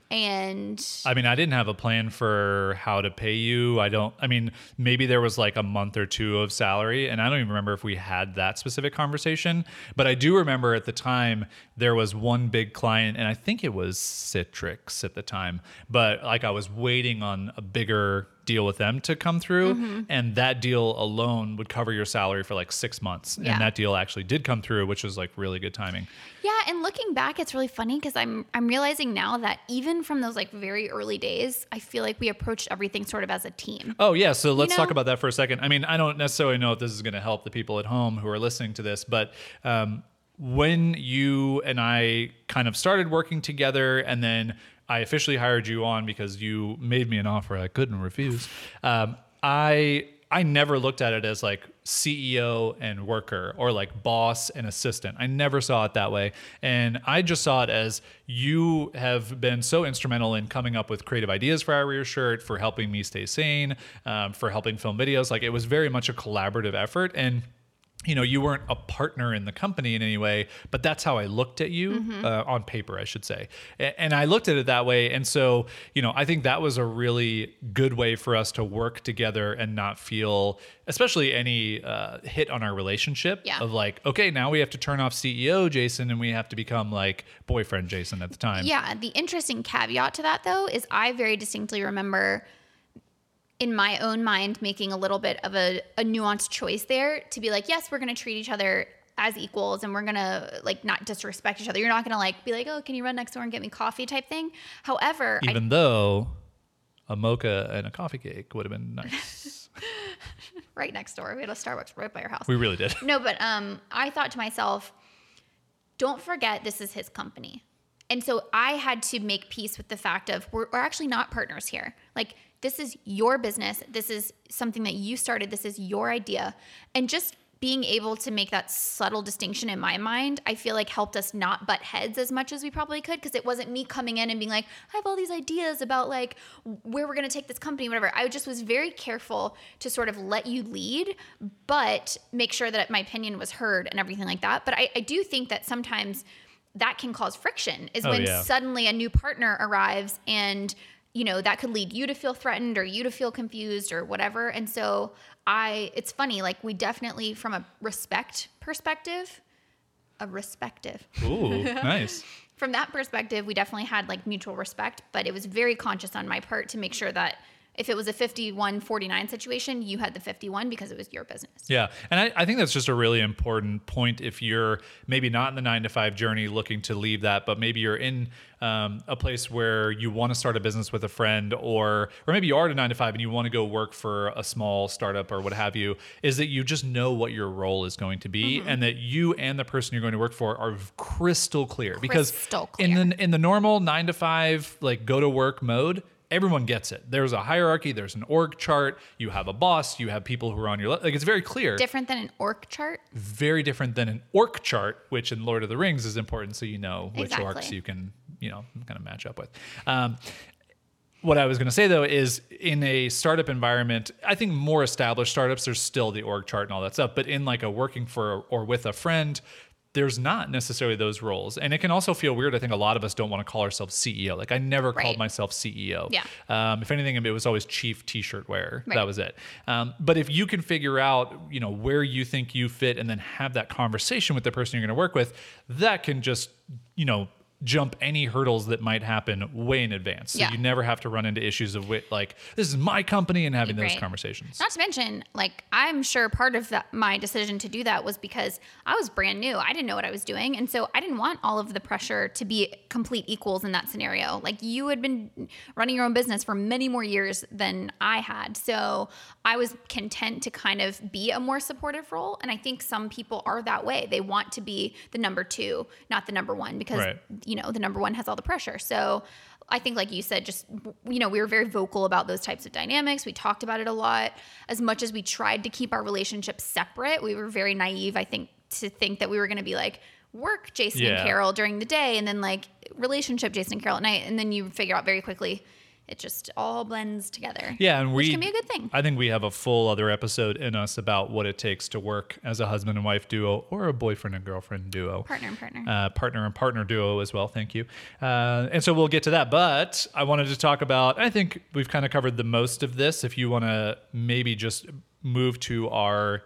And I mean, I didn't have a plan for how to pay you. I don't, I mean, maybe there was like a month or two of salary, and I don't even remember if we had that specific conversation, but I do remember at the time there was one big client, and I think it was Citrix at the time, but like I was waiting on a bigger deal with them to come through, mm-hmm. and that deal alone would cover your salary for like six months. Yeah. And that deal actually did come through, which was like really good timing. Yeah. And looking back, it's really funny because I'm, I'm realizing now that even from those like very early days, I feel like we approached everything sort of as a team. Oh yeah. So let's you know? talk about that for a second. I mean, I don't necessarily know if this is going to help the people at home who are listening to this, but, um, when you and I kind of started working together, and then I officially hired you on because you made me an offer I couldn't refuse. Um, I I never looked at it as like C E O and worker or like boss and assistant. I never saw it that way. And I just saw it as you have been so instrumental in coming up with creative ideas for I Wear Your Shirt, for helping me stay sane, um, for helping film videos. Like it was very much a collaborative effort. And you know, you weren't a partner in the company in any way, but that's how I looked at you mm-hmm. uh, on paper, I should say. And, and I looked at it that way. And so, you know, I think that was a really good way for us to work together and not feel, especially any uh, hit on our relationship yeah. of like, okay, now we have to turn off C E O Jason and we have to become like boyfriend Jason at the time. Yeah. The interesting caveat to that though, is I very distinctly remember in my own mind, making a little bit of a, a nuanced choice there to be like, yes, we're going to treat each other as equals and we're going to like not disrespect each other. You're not going to like be like, oh, can you run next door and get me coffee type thing. However, even I, though a mocha and a coffee cake would have been nice. Right next door. We had a Starbucks right by your house. We really did. No, but um, I thought to myself, don't forget this is his company. And so I had to make peace with the fact of we're, we're actually not partners here. Like this is your business. This is something that you started. This is your idea. And just being able to make that subtle distinction in my mind, I feel like helped us not butt heads as much as we probably could. Cause it wasn't me coming in and being like, I have all these ideas about like where we're going to take this company, whatever. I just was very careful to sort of let you lead, but make sure that my opinion was heard and everything like that. But I, I do think that sometimes that can cause friction is oh, when yeah. suddenly a new partner arrives and, you know, that could lead you to feel threatened or you to feel confused or whatever. And so I, it's funny, like we definitely from a respect perspective, a respective. Ooh, nice. From that perspective, we definitely had like mutual respect, but it was very conscious on my part to make sure that if it was a fifty-one forty-nine situation, you had the fifty-one because it was your business. Yeah. And I, I think that's just a really important point. If you're maybe not in the nine to five journey looking to leave that, but maybe you're in um, a place where you want to start a business with a friend, or, or maybe you are at a nine to five and you want to go work for a small startup or what have you, is that you just know what your role is going to be, mm-hmm. and that you and the person you're going to work for are crystal clear. Crystal because clear. in the, in the normal nine to five, like go to work mode, everyone gets it. There's a hierarchy. There's an org chart. You have a boss. You have people who are on your left. Like, it's very clear. Different than an org chart? Very different than an org chart, which in Lord of the Rings is important, so you know which exactly. orcs you can, you know, kind of match up with. Um, what I was going to say, though, is in a startup environment, I think more established startups, there's still the org chart and all that stuff, but in like a working for or with a friend, there's not necessarily those roles. And it can also feel weird. I think a lot of us don't want to call ourselves C E O. Like I never right. called myself C E O. Yeah. Um, if anything, it was always chief t-shirt wearer. Right. That was it. Um, but if you can figure out, you know, where you think you fit and then have that conversation with the person you're going to work with, that can just, you know, jump any hurdles that might happen way in advance. So yeah. you never have to run into issues of wit, like, this is my company, and having right. those conversations. Not to mention, like, I'm sure part of that, my decision to do that was because I was brand new. I didn't know what I was doing. And so I didn't want all of the pressure to be complete equals in that scenario. Like, you had been running your own business for many more years than I had. So I was content to kind of be a more supportive role. And I think some people are that way. They want to be the number two, not the number one, because right. you know, the number one has all the pressure. So I think, like you said, just, you know, we were very vocal about those types of dynamics. We talked about it a lot. As much as we tried to keep our relationships separate, we were very naive, I think, to think that we were going to be like, work Jason yeah. and Carol during the day, and then like relationship Jason and Carol at night. And then you figure out very quickly, it just all blends together. Yeah. And we, which can be a good thing. I think we have a full other episode in us about what it takes to work as a husband and wife duo, or a boyfriend and girlfriend duo. Partner and partner. Uh, partner and partner duo as well. Thank you. Uh, and so we'll get to that. But I wanted to talk about, I think we've kind of covered the most of this. If you want to maybe just move to our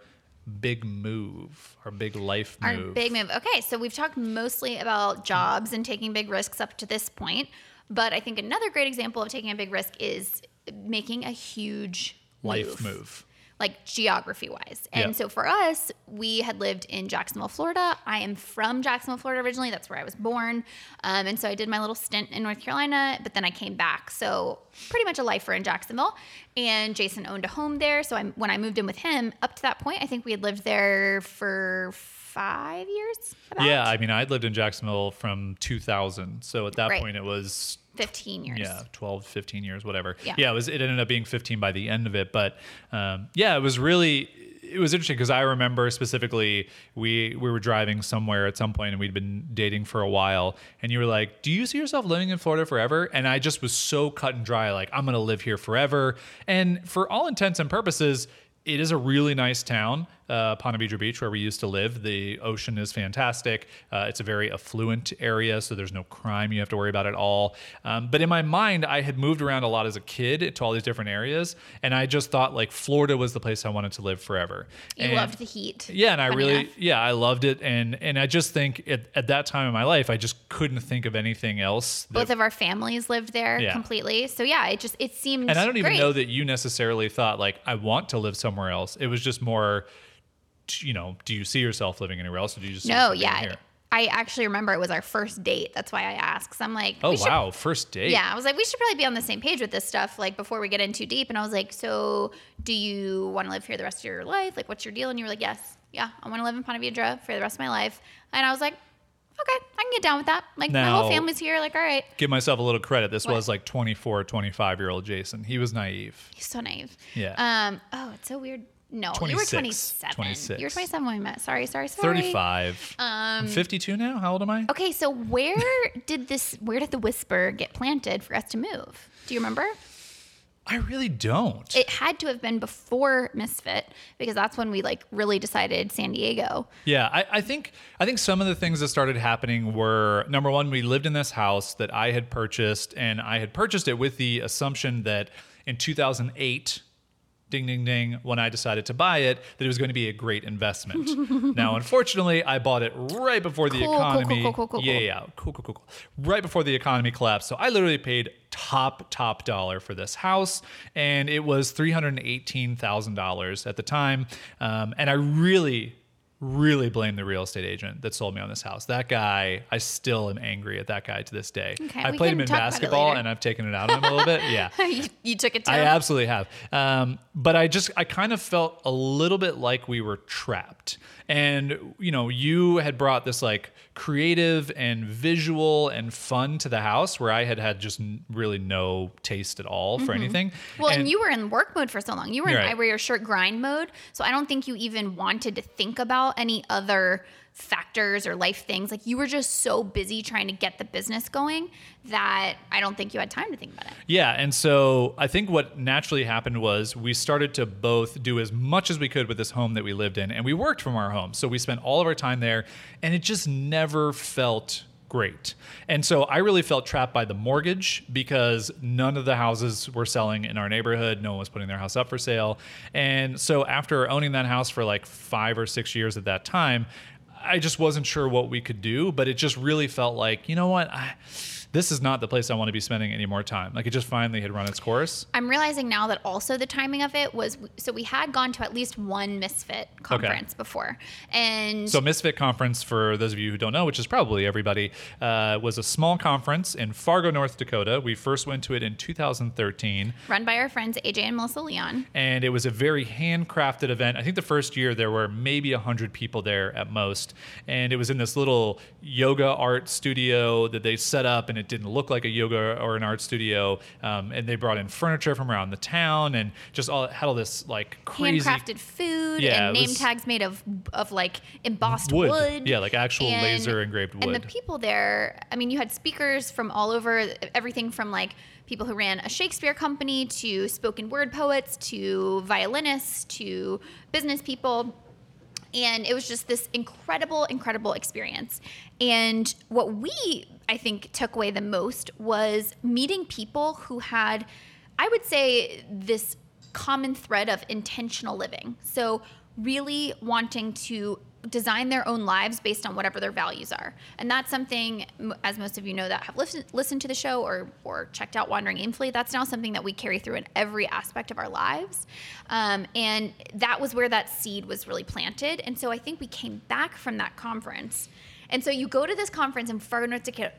big move, our big life move. Our big move. Okay. So we've talked mostly about jobs and taking big risks up to this point. But I think another great example of taking a big risk is making a huge life move, move. like geography-wise. And yeah. so for us, we had lived in Jacksonville, Florida. I am from Jacksonville, Florida originally. That's where I was born. Um, and so I did my little stint in North Carolina, but then I came back. So pretty much a lifer in Jacksonville. And Jason owned a home there. So I, when I moved in with him, up to that point, I think we had lived there for five years? About. Yeah, I mean, I'd lived in Jacksonville from two thousand. So at that right. point, it was fifteen years. Yeah, twelve, fifteen years, whatever. Yeah, yeah, it was. It ended up being fifteen by the end of it. But um, yeah, it was really, it was interesting because I remember specifically we, we were driving somewhere at some point and we'd been dating for a while. And you were like, do you see yourself living in Florida forever? And I just was so cut and dry, like, I'm going to live here forever. And for all intents and purposes, it is a really nice town, uh, Ponte Vedra Beach, where we used to live. The ocean is fantastic. Uh, it's a very affluent area, so there's no crime you have to worry about at all. Um, but in my mind, I had moved around a lot as a kid to all these different areas, and I just thought, like, Florida was the place I wanted to live forever. You and, loved the heat. Yeah, and I really, enough. yeah, I loved it. And and I just think at, at that time in my life, I just couldn't think of anything else. Both that, of our families lived there yeah. completely. So yeah, it just, it seemed And I don't great. even know that you necessarily thought, like, I want to live somewhere else. It was just more, you know, do you see yourself living anywhere else? Or do you just no, yeah. Here? I actually remember it was our first date. That's why I asked. So I'm like, oh, wow, should, first date. Yeah. I was like, we should probably be on the same page with this stuff, like, before we get in too deep. And I was like, so do you want to live here the rest of your life? Like, what's your deal? And you were like, yes. Yeah. I want to live in Ponte Vedra for the rest of my life. And I was like, okay, I can get down with that. Like, now, my whole family's here. Like, all right. Give myself a little credit. This what? was like twenty-four, twenty-five-year-old Jason. He was naive. He's so naive. Yeah. Um. Oh, it's so weird. No, you were twenty-seven. twenty-six. You were twenty-seven when we met. Sorry, sorry, sorry. thirty-five. Um, I'm fifty-two now. How old am I? Okay, so where did this, where did the whisper get planted for us to move? Do you remember? I really don't. It had to have been before Misfit, because that's when we like really decided San Diego. Yeah, I, I think I think some of the things that started happening were, number one, we lived in this house that I had purchased, and I had purchased it with the assumption that in two thousand eight ding, ding, ding, when I decided to buy it, that it was going to be a great investment. Now, unfortunately, I bought it right before the cool, economy. Cool, cool, cool, cool, cool. Yeah, yeah, cool, cool, cool, cool. Right before the economy collapsed. So I literally paid top, top dollar for this house, and it was three hundred eighteen thousand dollars at the time. Um, and I really... really blame the real estate agent that sold me on this house. That guy, I still am angry at that guy to this day. Okay, I played him in basketball and I've taken it out of him a little bit. Yeah. you, you took it down. I absolutely have. Um, but I just, I kind of felt a little bit like we were trapped. And, you know, you had brought this like creative and visual and fun to the house where I had had just really no taste at all for mm-hmm. anything. Well, and, and you were in work mode for so long. You were in right. I Wear Your Shirt grind mode. So I don't think you even wanted to think about any other factors or life things. Like you were just so busy trying to get the business going that I don't think you had time to think about it. Yeah. And so I think what naturally happened was we started to both do as much as we could with this home that we lived in, and we worked from our home. So we spent all of our time there, and it just never felt great. And so I really felt trapped by the mortgage because none of the houses were selling in our neighborhood. No one was putting their house up for sale. And so after owning that house for like five or six years at that time, I just wasn't sure what we could do, but it just really felt like, you know what? I, this is not the place I want to be spending any more time. Like it just finally had run its course. I'm realizing now that also the timing of it was, so we had gone to at least one Misfit conference okay. before. And so Misfit conference, for those of you who don't know, which is probably everybody, uh, was a small conference in Fargo, North Dakota. We first went to it in two thousand thirteen. Run by our friends, A J and Melissa Leon. And it was a very handcrafted event. I think the first year there were maybe one hundred people there at most. And it was in this little yoga art studio that they set up, and it didn't look like a yoga or an art studio. Um, and they brought in furniture from around the town and just all had all this like crazy handcrafted food yeah, and name tags made of of like embossed wood. wood. Yeah, like actual and, laser engraved wood. And the people there, I mean, you had speakers from all over, everything from like people who ran a Shakespeare company to spoken word poets to violinists to business people. And it was just this incredible, incredible experience. And what we, I think, took away the most was meeting people who had, I would say, this common thread of intentional living. So really wanting to design their own lives based on whatever their values are. And that's something, as most of you know that have listen, listened to the show or or checked out Wandering Aimfully, that's now something that we carry through in every aspect of our lives. Um, and that was where that seed was really planted. And so I think we came back from that conference. And so you go to this conference in Fargo, North Dakota,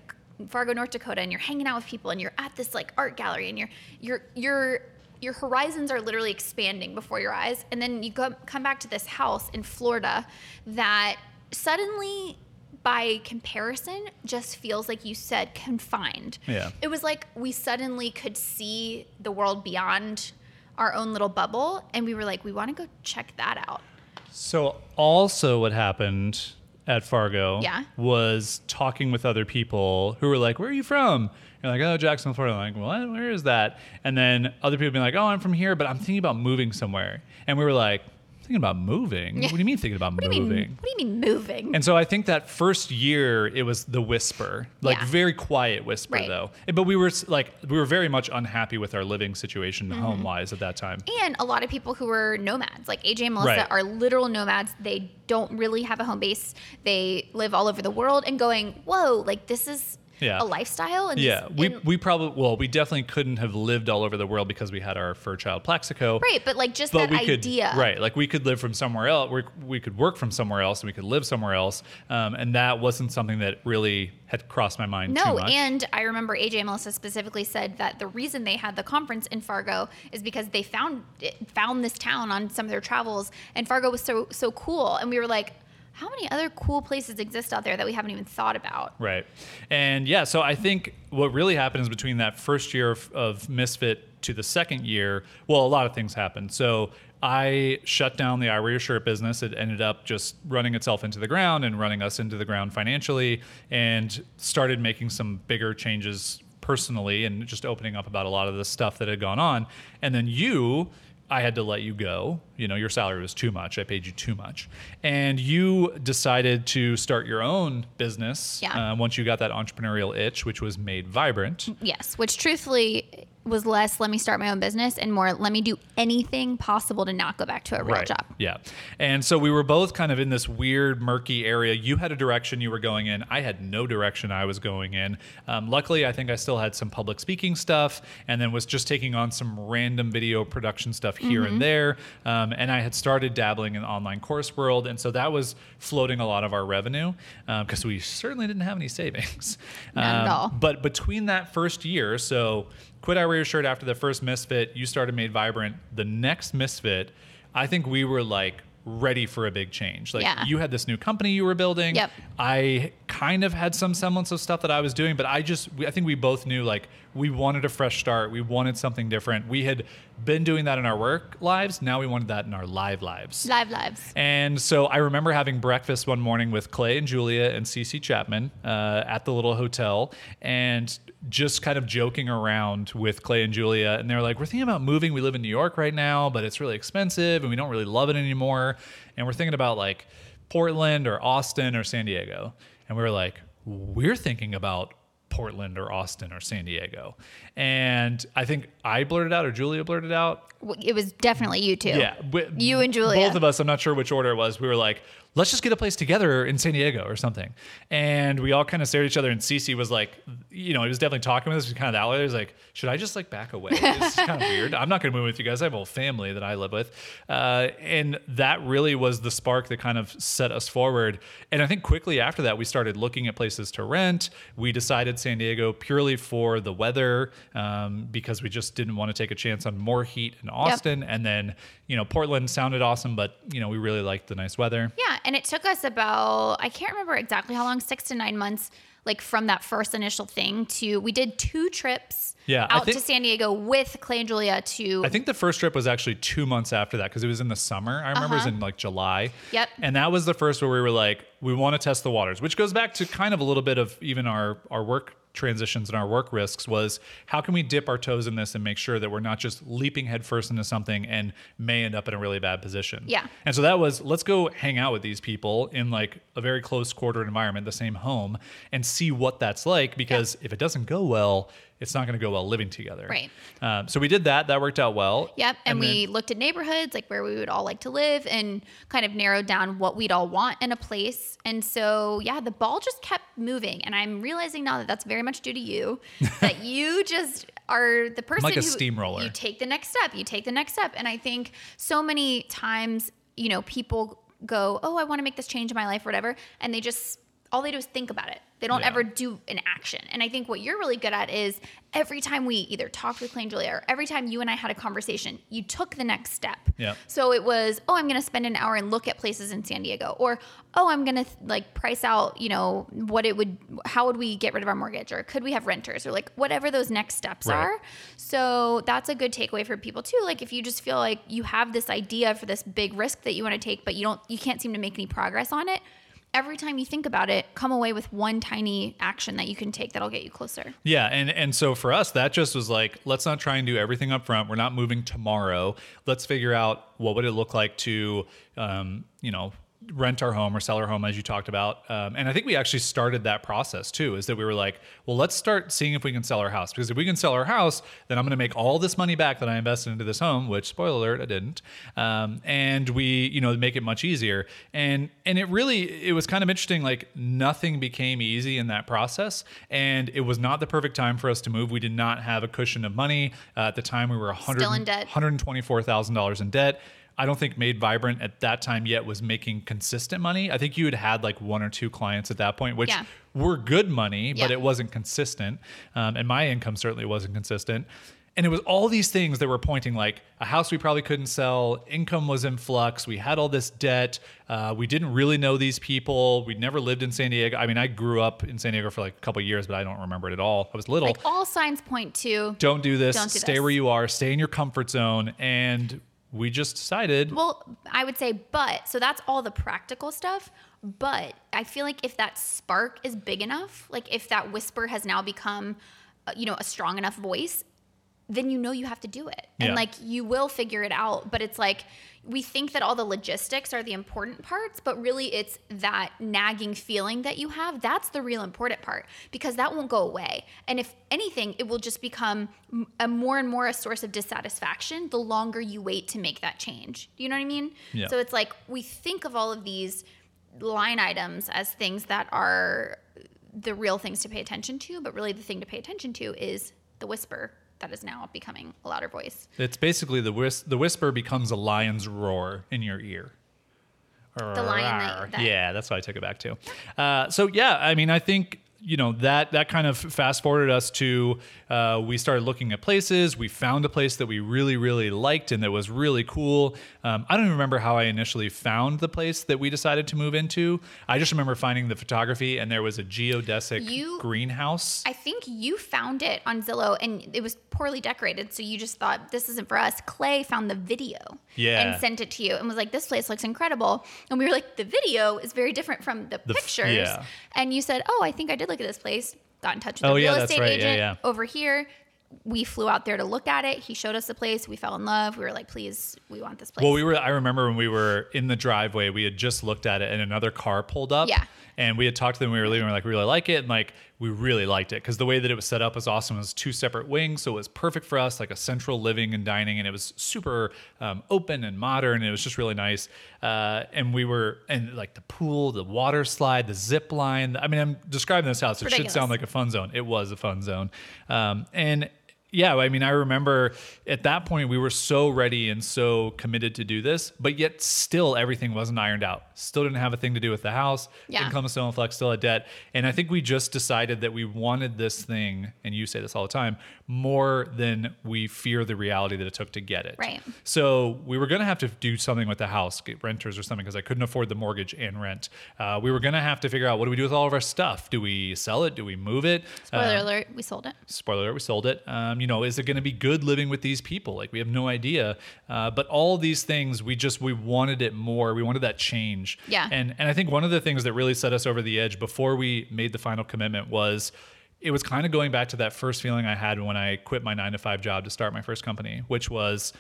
Fargo, North Dakota, and you're hanging out with people, and you're at this like art gallery, and you're you're you're your horizons are literally expanding before your eyes. And then you go, come back to this house in Florida that suddenly, by comparison, just feels, like you said, confined. Yeah. It was like we suddenly could see the world beyond our own little bubble. And we were like, we want to go check that out. So also what happened at Fargo yeah. was talking with other people who were like, where are you from? You're like, oh, Jacksonville, Florida. I'm like, what? Where is that? And then other people be like, oh, I'm from here, but I'm thinking about moving somewhere. And we were like, thinking about moving? What do you mean thinking about what moving? Do you mean, what do you mean moving? And so I think that first year it was the whisper, like yeah. very quiet whisper right. though. But we were like, we were very much unhappy with our living situation mm-hmm. home wise at that time. And a lot of people who were nomads, like A J and Melissa right. are literal nomads. They don't really have a home base. They live all over the world and going, whoa, like this is Yeah. a lifestyle. And yeah, we in, we probably, well, we definitely couldn't have lived all over the world because we had our fur child Plaxico. Right, but like just but that idea. Could, right, like we could live from somewhere else, we, we could work from somewhere else, and we could live somewhere else. Um, and that wasn't something that really had crossed my mind no, too much. No, and I remember A J and Melissa specifically said that the reason they had the conference in Fargo is because they found found this town on some of their travels, and Fargo was so so cool, and we were like, how many other cool places exist out there that we haven't even thought about? Right. And yeah, so I think what really happened is between that first year of, of Misfit to the second year, well, a lot of things happened. So I shut down the I Wear Your Shirt business. It ended up just running itself into the ground and running us into the ground financially, and started making some bigger changes personally and just opening up about a lot of the stuff that had gone on. And then you... I had to let you go. You know, your salary was too much. I paid you too much. And you decided to start your own business yeah. uh, once you got that entrepreneurial itch, which was Made Vibrant. Yes, which truthfully was less, let me start my own business, and more, let me do anything possible to not go back to a real right. job. Yeah. And so we were both kind of in this weird, murky area. You had a direction you were going in. I had no direction I was going in. Um, luckily, I think I still had some public speaking stuff, and then was just taking on some random video production stuff here mm-hmm. and there. Um, and I had started dabbling in the online course world. And so that was floating a lot of our revenue, because um, we certainly didn't have any savings. Not um, at all. But between that first year, so... quit I Wear Your Shirt after the first Misfit. You started Made Vibrant. The next Misfit, I think we were like ready for a big change. Like yeah. you had this new company you were building. Yep. I kind of had some semblance of stuff that I was doing, but I just, I think we both knew like we wanted a fresh start. We wanted something different. We had been doing that in our work lives. Now we wanted that in our live lives. Live lives. And so I remember having breakfast one morning with Clay and Julia and C C. Chapman uh, at the little hotel, and just kind of joking around with Clay and Julia. And they're like, we're thinking about moving. We live in New York right now, but it's really expensive and we don't really love it anymore. And we're thinking about like Portland or Austin or San Diego. And we were like, we're thinking about Portland or Austin or San Diego. And I think I blurted out, or Julia blurted out. It was definitely you two. Yeah. You and Julia. Both of us. I'm not sure which order it was. We were like, let's just get a place together in San Diego or something. And we all kind of stared at each other, and Cece was like, you know, he was definitely talking with us. He was kind of that way. He was like, should I just like back away? It's kind of weird. I'm not going to move with you guys. I have a whole family that I live with. Uh, and that really was the spark that kind of set us forward. And I think quickly after that, we started looking at places to rent. We decided San Diego purely for the weather, um, because we just didn't want to take a chance on more heat in Austin. Yep. And then, you know, Portland sounded awesome, but, you know, we really liked the nice weather. Yeah. And it took us about, I can't remember exactly how long, six to nine months, like from that first initial thing to, we did two trips yeah, out think, to San Diego with Clay and Julia to. I think the first trip was actually two months after that, because it was in the summer. I remember uh-huh. it was in like July. Yep. And that was the first where we were like, we want to test the waters, which goes back to kind of a little bit of even our, our work transitions and our work risks was, how can we dip our toes in this and make sure that we're not just leaping headfirst into something and may end up in a really bad position. Yeah. And so that was, let's go hang out with these people in like a very close quarter environment, the same home, and see what that's like, because yeah. if it doesn't go well, it's not going to go well living together. Right. Um, so we did that. That worked out well. Yep. And, and we then, looked at neighborhoods, like where we would all like to live, and kind of narrowed down what we'd all want in a place. And so, yeah, the ball just kept moving. And I'm realizing now that that's very much due to you, that you just are the person I'm like a who steamroller. You take the next step, you take the next step. And I think so many times, you know, people go, oh, I want to make this change in my life or whatever. And they just, all they do is think about it. They don't yeah. ever do an action. And I think what you're really good at is every time we either talked with Clay and Julia, or every time you and I had a conversation, you took the next step. Yeah. So it was, oh, I'm going to spend an hour and look at places in San Diego, or, oh, I'm going to like price out, you know, what it would, how would we get rid of our mortgage, or could we have renters, or like whatever those next steps right. are. So that's a good takeaway for people too. Like if you just feel like you have this idea for this big risk that you want to take, but you don't, you can't seem to make any progress on it. Every time you think about it, come away with one tiny action that you can take that'll get you closer. Yeah. And, and so for us, that just was like, let's not try and do everything up front. We're not moving tomorrow. Let's figure out what would it look like to, um, you know, rent our home or sell our home, as you talked about. Um, and I think we actually started that process too, is that we were like, well, let's start seeing if we can sell our house, because if we can sell our house, then I'm going to make all this money back that I invested into this home, which, spoiler alert, I didn't. Um, and we, you know, make it much easier. And, and it really, it was kind of interesting. Like nothing became easy in that process, and it was not the perfect time for us to move. We did not have a cushion of money. Uh, at the time we were one hundred, Still in debt. one hundred twenty-four thousand dollars in debt. I don't think Made Vibrant at that time yet was making consistent money. I think you had had like one or two clients at that point, which yeah. were good money, but yeah. it wasn't consistent. Um, and my income certainly wasn't consistent. And it was all these things that were pointing, like a house we probably couldn't sell, income was in flux, we had all this debt, uh, we didn't really know these people, we'd never lived in San Diego. I mean, I grew up in San Diego for like a couple of years, but I don't remember it at all. I was little. Like all signs point to don't do this, don't do stay this. Where you are, stay in your comfort zone. And we just decided. Well, I would say, but, so that's all the practical stuff. But I feel like if that spark is big enough, like if that whisper has now become, you know, a strong enough voice, then you know you have to do it. And yeah. like you will figure it out. But it's like we think that all the logistics are the important parts, but really it's that nagging feeling that you have. That's the real important part, because that won't go away. And if anything, it will just become a more and more a source of dissatisfaction the longer you wait to make that change. Do you know what I mean? Yeah. So it's like we think of all of these line items as things that are the real things to pay attention to, but really the thing to pay attention to is the whisper that is now becoming a louder voice. It's basically the whis- the whisper becomes a lion's roar in your ear. Arr- the lion that, that... Yeah, that's what I took it back to. Uh, so yeah, I mean, I think, you know, that that kind of fast forwarded us to, uh, we started looking at places. We found a place that we really, really liked and that was really cool. Um, I don't even remember how I initially found the place that we decided to move into. I just remember finding the photography, and there was a geodesic you, greenhouse. I think you found it on Zillow, and it was poorly decorated. So you just thought, this isn't for us. Clay found the video yeah. and sent it to you and was like, this place looks incredible. And we were like, the video is very different from the, the pictures. F- yeah. And you said, oh, I think I did look at this place. Got in touch with the oh, real yeah, estate right. agent yeah, yeah. over here. We flew out there to look at it. He showed us the place. We fell in love. We were like, please, we want this place. Well, we were, I remember when we were in the driveway, we had just looked at it and another car pulled up. Yeah. And we had talked to them. We were leaving. We were like, we really like it. And like, we really liked it because the way that it was set up was awesome. It was two separate wings. So it was perfect for us, like a central living and dining. And it was super um, open and modern. And it was just really nice. Uh, and we were, and like the pool, the water slide, the zip line. I mean, I'm describing this house. It Ridiculous. Should sound like a fun zone. It was a fun zone. Um, and yeah, I mean, I remember at that point we were so ready and so committed to do this, but yet still everything wasn't ironed out. Still didn't have a thing to do with the house. Yeah. Income was still in flux, still had debt. And I think we just decided that we wanted this thing, and you say this all the time, more than we fear the reality that it took to get it. Right. So we were going to have to do something with the house, get renters or something, because I couldn't afford the mortgage and rent. Uh, we were going to have to figure out, what do we do with all of our stuff? Do we sell it? Do we move it? Spoiler um, alert, we sold it. Spoiler alert, we sold it. Um, You know, is it going to be good living with these people? Like, we have no idea. Uh, but all these things, we just, we wanted it more. We wanted that change. Yeah. And, and I think one of the things that really set us over the edge before we made the final commitment was, it was kind of going back to that first feeling I had when I quit my nine to five job to start my first company, which was,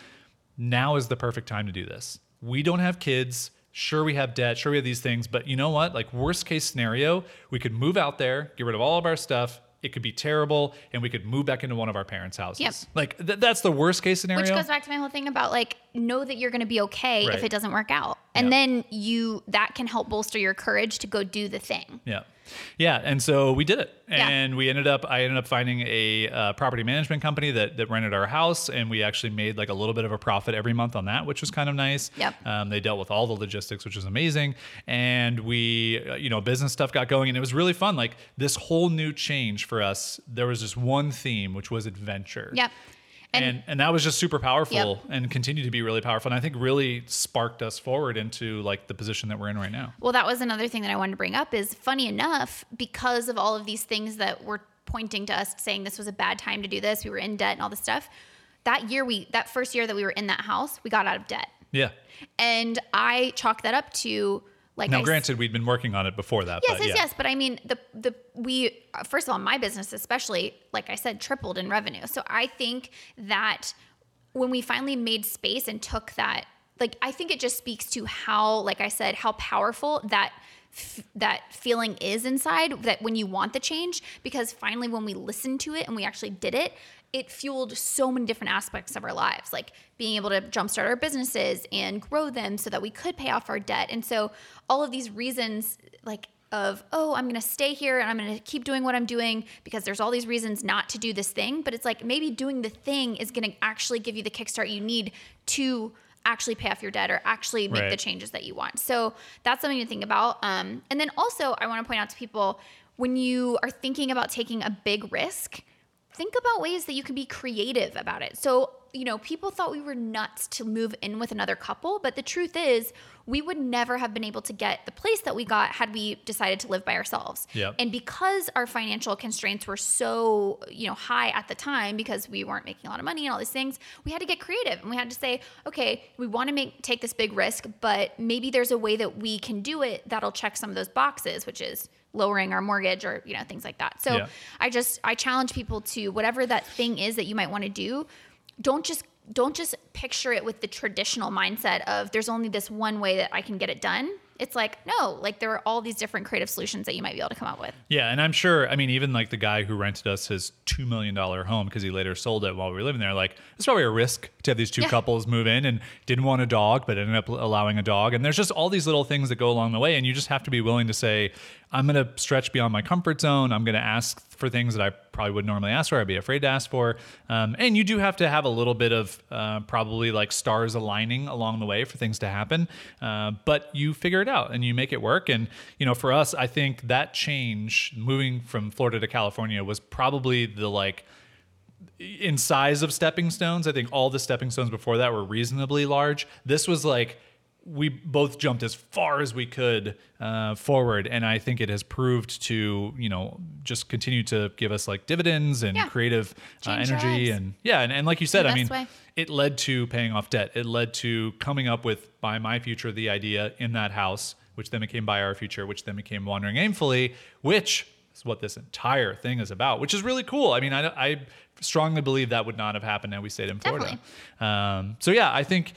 now is the perfect time to do this. We don't have kids. Sure, we have debt. Sure, we have these things. But you know what? Like, worst case scenario, we could move out there, get rid of all of our stuff. It could be terrible, and we could move back into one of our parents' houses. Yep. Like, th- that's the worst case scenario. Which goes back to my whole thing about, like, know that you're going to be okay right. if it doesn't work out. And yep. then you, that can help bolster your courage to go do the thing. Yeah. Yeah. And so we did it. And yeah. we ended up, I ended up finding a uh, property management company that, that rented our house. And we actually made like a little bit of a profit every month on that, which was kind of nice. Yep. Um, they dealt with all the logistics, which was amazing. And we, uh, you know, business stuff got going, and it was really fun. Like, this whole new change for us, there was just one theme, which was adventure. Yep. And, and and that was just super powerful yep. and continued to be really powerful. And I think really sparked us forward into like the position that we're in right now. Well, that was another thing that I wanted to bring up is, funny enough, because of all of these things that were pointing to us saying this was a bad time to do this, we were in debt and all this stuff. That year, we that first year that we were in that house, we got out of debt. Yeah. And I chalked that up to like, now, I granted, s- we'd been working on it before that. Yes, but yes, yeah. yes. But I mean, the the we first of all, my business especially, like I said, tripled in revenue. So I think that when we finally made space and took that, like, I think it just speaks to how, like I said, how powerful that f- that feeling is inside. That when you want the change, because finally when we listened to it and we actually did it, it fueled so many different aspects of our lives, like being able to jumpstart our businesses and grow them so that we could pay off our debt. And so all of these reasons like of, oh, I'm going to stay here and I'm going to keep doing what I'm doing because there's all these reasons not to do this thing. But it's like, maybe doing the thing is going to actually give you the kickstart you need to actually pay off your debt or actually make right. the changes that you want. So that's something to think about. Um, and then also I want to point out to people, when you are thinking about taking a big risk, think about ways that you can be creative about it. So you know, people thought we were nuts to move in with another couple. But the truth is, we would never have been able to get the place that we got had we decided to live by ourselves. Yep. And because our financial constraints were so, you know, high at the time, because we weren't making a lot of money and all these things, we had to get creative. And we had to say, okay, we want to make take this big risk, but maybe there's a way that we can do it that'll check some of those boxes, which is lowering our mortgage or, you know, things like that. So yeah. I just, I challenge people to whatever that thing is that you might want to do. Don't just, don't just picture it with the traditional mindset of there's only this one way that I can get it done. It's like, no, like there are all these different creative solutions that you might be able to come up with. Yeah. And I'm sure, I mean, even like the guy who rented us his two million dollars home, cause he later sold it while we were living there. Like it's probably a risk to have these two yeah. couples move in, and didn't want a dog, but ended up allowing a dog. And there's just all these little things that go along the way. And you just have to be willing to say, I'm going to stretch beyond my comfort zone. I'm going to ask for things that I probably wouldn't normally ask for. I'd be afraid to ask for. Um, and you do have to have a little bit of uh, probably like stars aligning along the way for things to happen. Uh, but you figure it out and you make it work. And, you know, for us, I think that change moving from Florida to California was probably the like, in size of stepping stones. I think all the stepping stones before that were reasonably large. This was like, we both jumped as far as we could uh, forward. And I think it has proved to, you know, just continue to give us like dividends and yeah. creative uh, energy. And yeah. And, and like you said, I mean, way. it led to paying off debt. It led to coming up with Buy My Future, the idea in that house, which then became Buy Our Future, which then became Wandering Aimfully, which is what this entire thing is about, which is really cool. I mean, I, I strongly believe that would not have happened had we stayed in Florida. Um, so yeah, I think,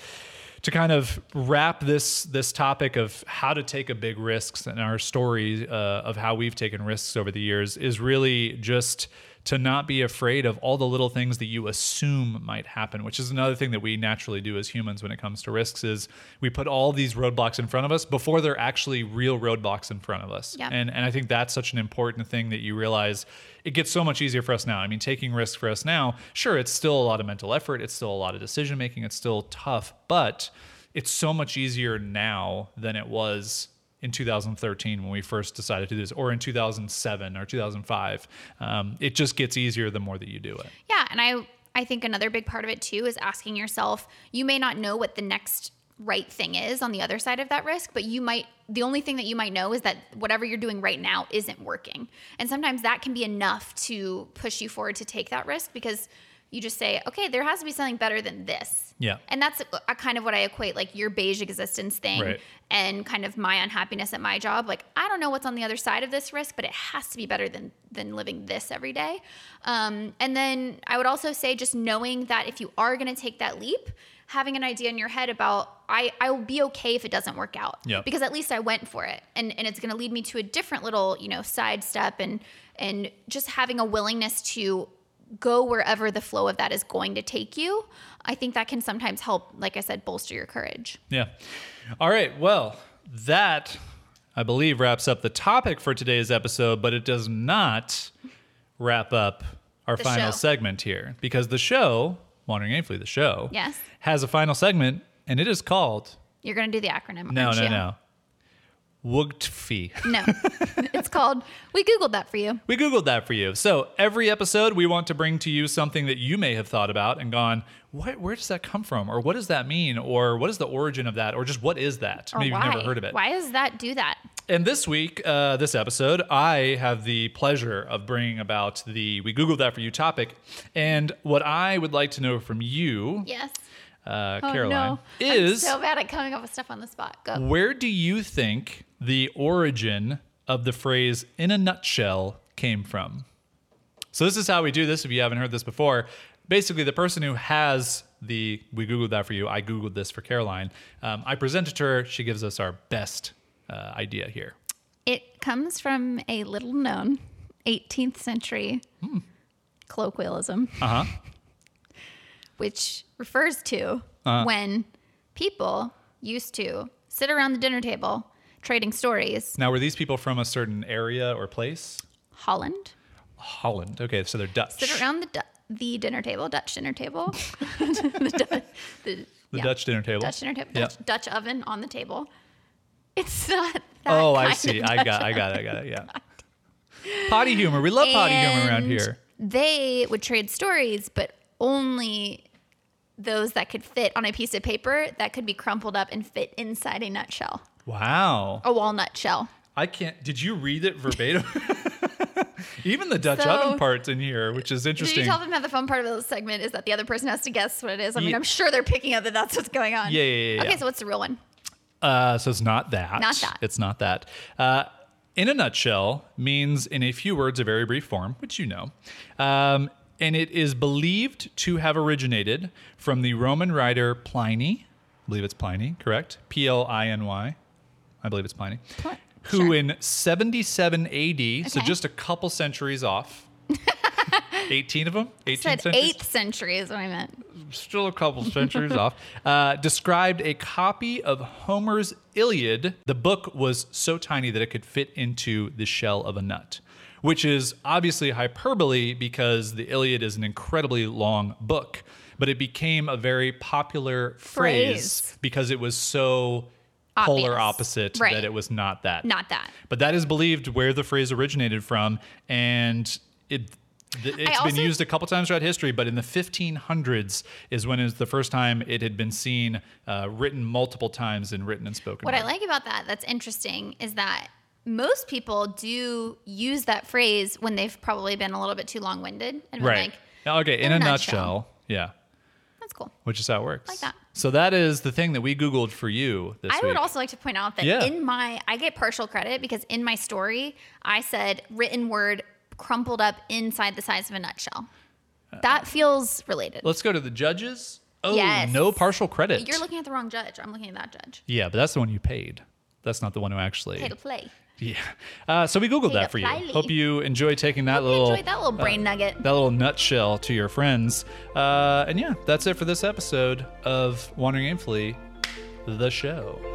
to kind of wrap this this topic of how to take a big risks and our story uh, of how we've taken risks over the years is really just to not be afraid of all the little things that you assume might happen, which is another thing that we naturally do as humans when it comes to risks is we put all these roadblocks in front of us before they're actually real roadblocks in front of us. Yeah. And and I think that's such an important thing that you realize it gets so much easier for us now. I mean, taking risks for us now, sure, it's still a lot of mental effort. It's still a lot of decision-making. It's still tough, but it's so much easier now than it was in two thousand thirteen when we first decided to do this, or in two thousand seven or two thousand five. Um, it just gets easier the more that you do it. Yeah. And I, I think another big part of it too is asking yourself, you may not know what the next right thing is on the other side of that risk, but you might, the only thing that you might know is that whatever you're doing right now isn't working. And sometimes that can be enough to push you forward to take that risk, because you just say, okay, there has to be something better than this. Yeah. And that's a, a kind of what I equate like your beige existence thing right. and kind of my unhappiness at my job. Like, I don't know what's on the other side of this risk, but it has to be better than, than living this every day. Um, and then I would also say just knowing that if you are going to take that leap, having an idea in your head about, I, I'll be okay if it doesn't work out yep. because at least I went for it. And and it's going to lead me to a different little, you know, side step, and, and just having a willingness to go wherever the flow of that is going to take you. I think that can sometimes help, like I said, bolster your courage. Yeah. All right. Well, that I believe wraps up the topic for today's episode, but it does not wrap up our the final show. segment here, because the show, Wandering Aimfully, the show, yes, has a final segment, and it is called... You're going to do the acronym, no, aren't no, you? No, no, no. Wugtfi. No, it's called, we Googled that for you. We Googled that for you. So every episode we want to bring to you something that you may have thought about and gone, what, where does that come from? Or what does that mean? Or what is the origin of that? Or just what is that? Or maybe why? You've never heard of it. Why does that do that? And this week, uh, this episode, I have the pleasure of bringing about the We Googled That For You topic. And what I would like to know from you... Yes. Uh, oh, Caroline, no. is... I'm so bad at coming up with stuff on the spot. Go. Where do you think the origin of the phrase "in a nutshell" came from? So this is how we do this, if you haven't heard this before. Basically, the person who has the, we Googled that for you, I Googled this for Caroline, um, I presented to her, she gives us our best uh, idea here. It comes from a little known eighteenth century hmm. colloquialism, uh-huh. which refers to uh-huh. when people used to sit around the dinner table trading stories. Now, were these people from a certain area or place? Holland. Holland. Okay, so they're Dutch. Sit around the du- the dinner table, Dutch dinner table. the du- the, the yeah. Dutch dinner table. Dutch dinner table. Dutch, yep. Dutch oven on the table. It's not that Oh, kind I see. Of Dutch I got I got it, I got it, yeah. Potty humor. We love and potty humor around here. They would trade stories, but only those that could fit on a piece of paper that could be crumpled up and fit inside a nutshell. Wow. A walnut shell. I can't. Did you read it verbatim? Even the Dutch so, oven part's in here, which is interesting. Did you tell them how the fun part of this segment is that the other person has to guess what it is? I yeah. mean, I'm sure they're picking up that that's what's going on. Yeah, yeah, yeah. Okay, yeah. So what's the real one? Uh, so it's not that. Not that. It's not that. Uh, in a nutshell means in a few words, a very brief form, which you know. Um, and it is believed to have originated from the Roman writer Pliny. I believe it's Pliny, correct? P L I N Y. I believe it's Pliny. Pl- Who sure. in seventy-seven A D, okay. so just a couple centuries off, eighteen of them? eighteen I said centuries? eighth century is what I meant. Still a couple centuries off, uh, described a copy of Homer's Iliad. The book was so tiny that it could fit into the shell of a nut, which is obviously hyperbole because the Iliad is an incredibly long book, but it became a very popular phrase, phrase. because it was so... polar opposite, right. that it was not that. Not that. But that is believed where the phrase originated from, and it, th- it's also, been used a couple times throughout history, but in the fifteen hundreds is when it was the first time it had been seen uh, written multiple times and written and spoken. What about. I like about that that's interesting is that most people do use that phrase when they've probably been a little bit too long-winded. And right. Like, okay, in, in a, a nutshell. nutshell. Yeah. That's cool. Which is how it works. I like that. So that is the thing that we Googled for you this I week. I would also like to point out that yeah. in my, I get partial credit because in my story, I said written word crumpled up inside the size of a nutshell. Uh, that feels related. Let's go to the judges. Oh, yes. No partial credit. You're looking at the wrong judge. I'm looking at that judge. Yeah, but that's the one you paid. That's not the one who actually... Pay to play. Yeah. Uh, so we Googled that for you. Hope you enjoy taking that little... Hope you enjoyed that little brain uh, nugget. That little nutshell to your friends. Uh, and yeah, that's it for this episode of Wandering Aimfully, the show.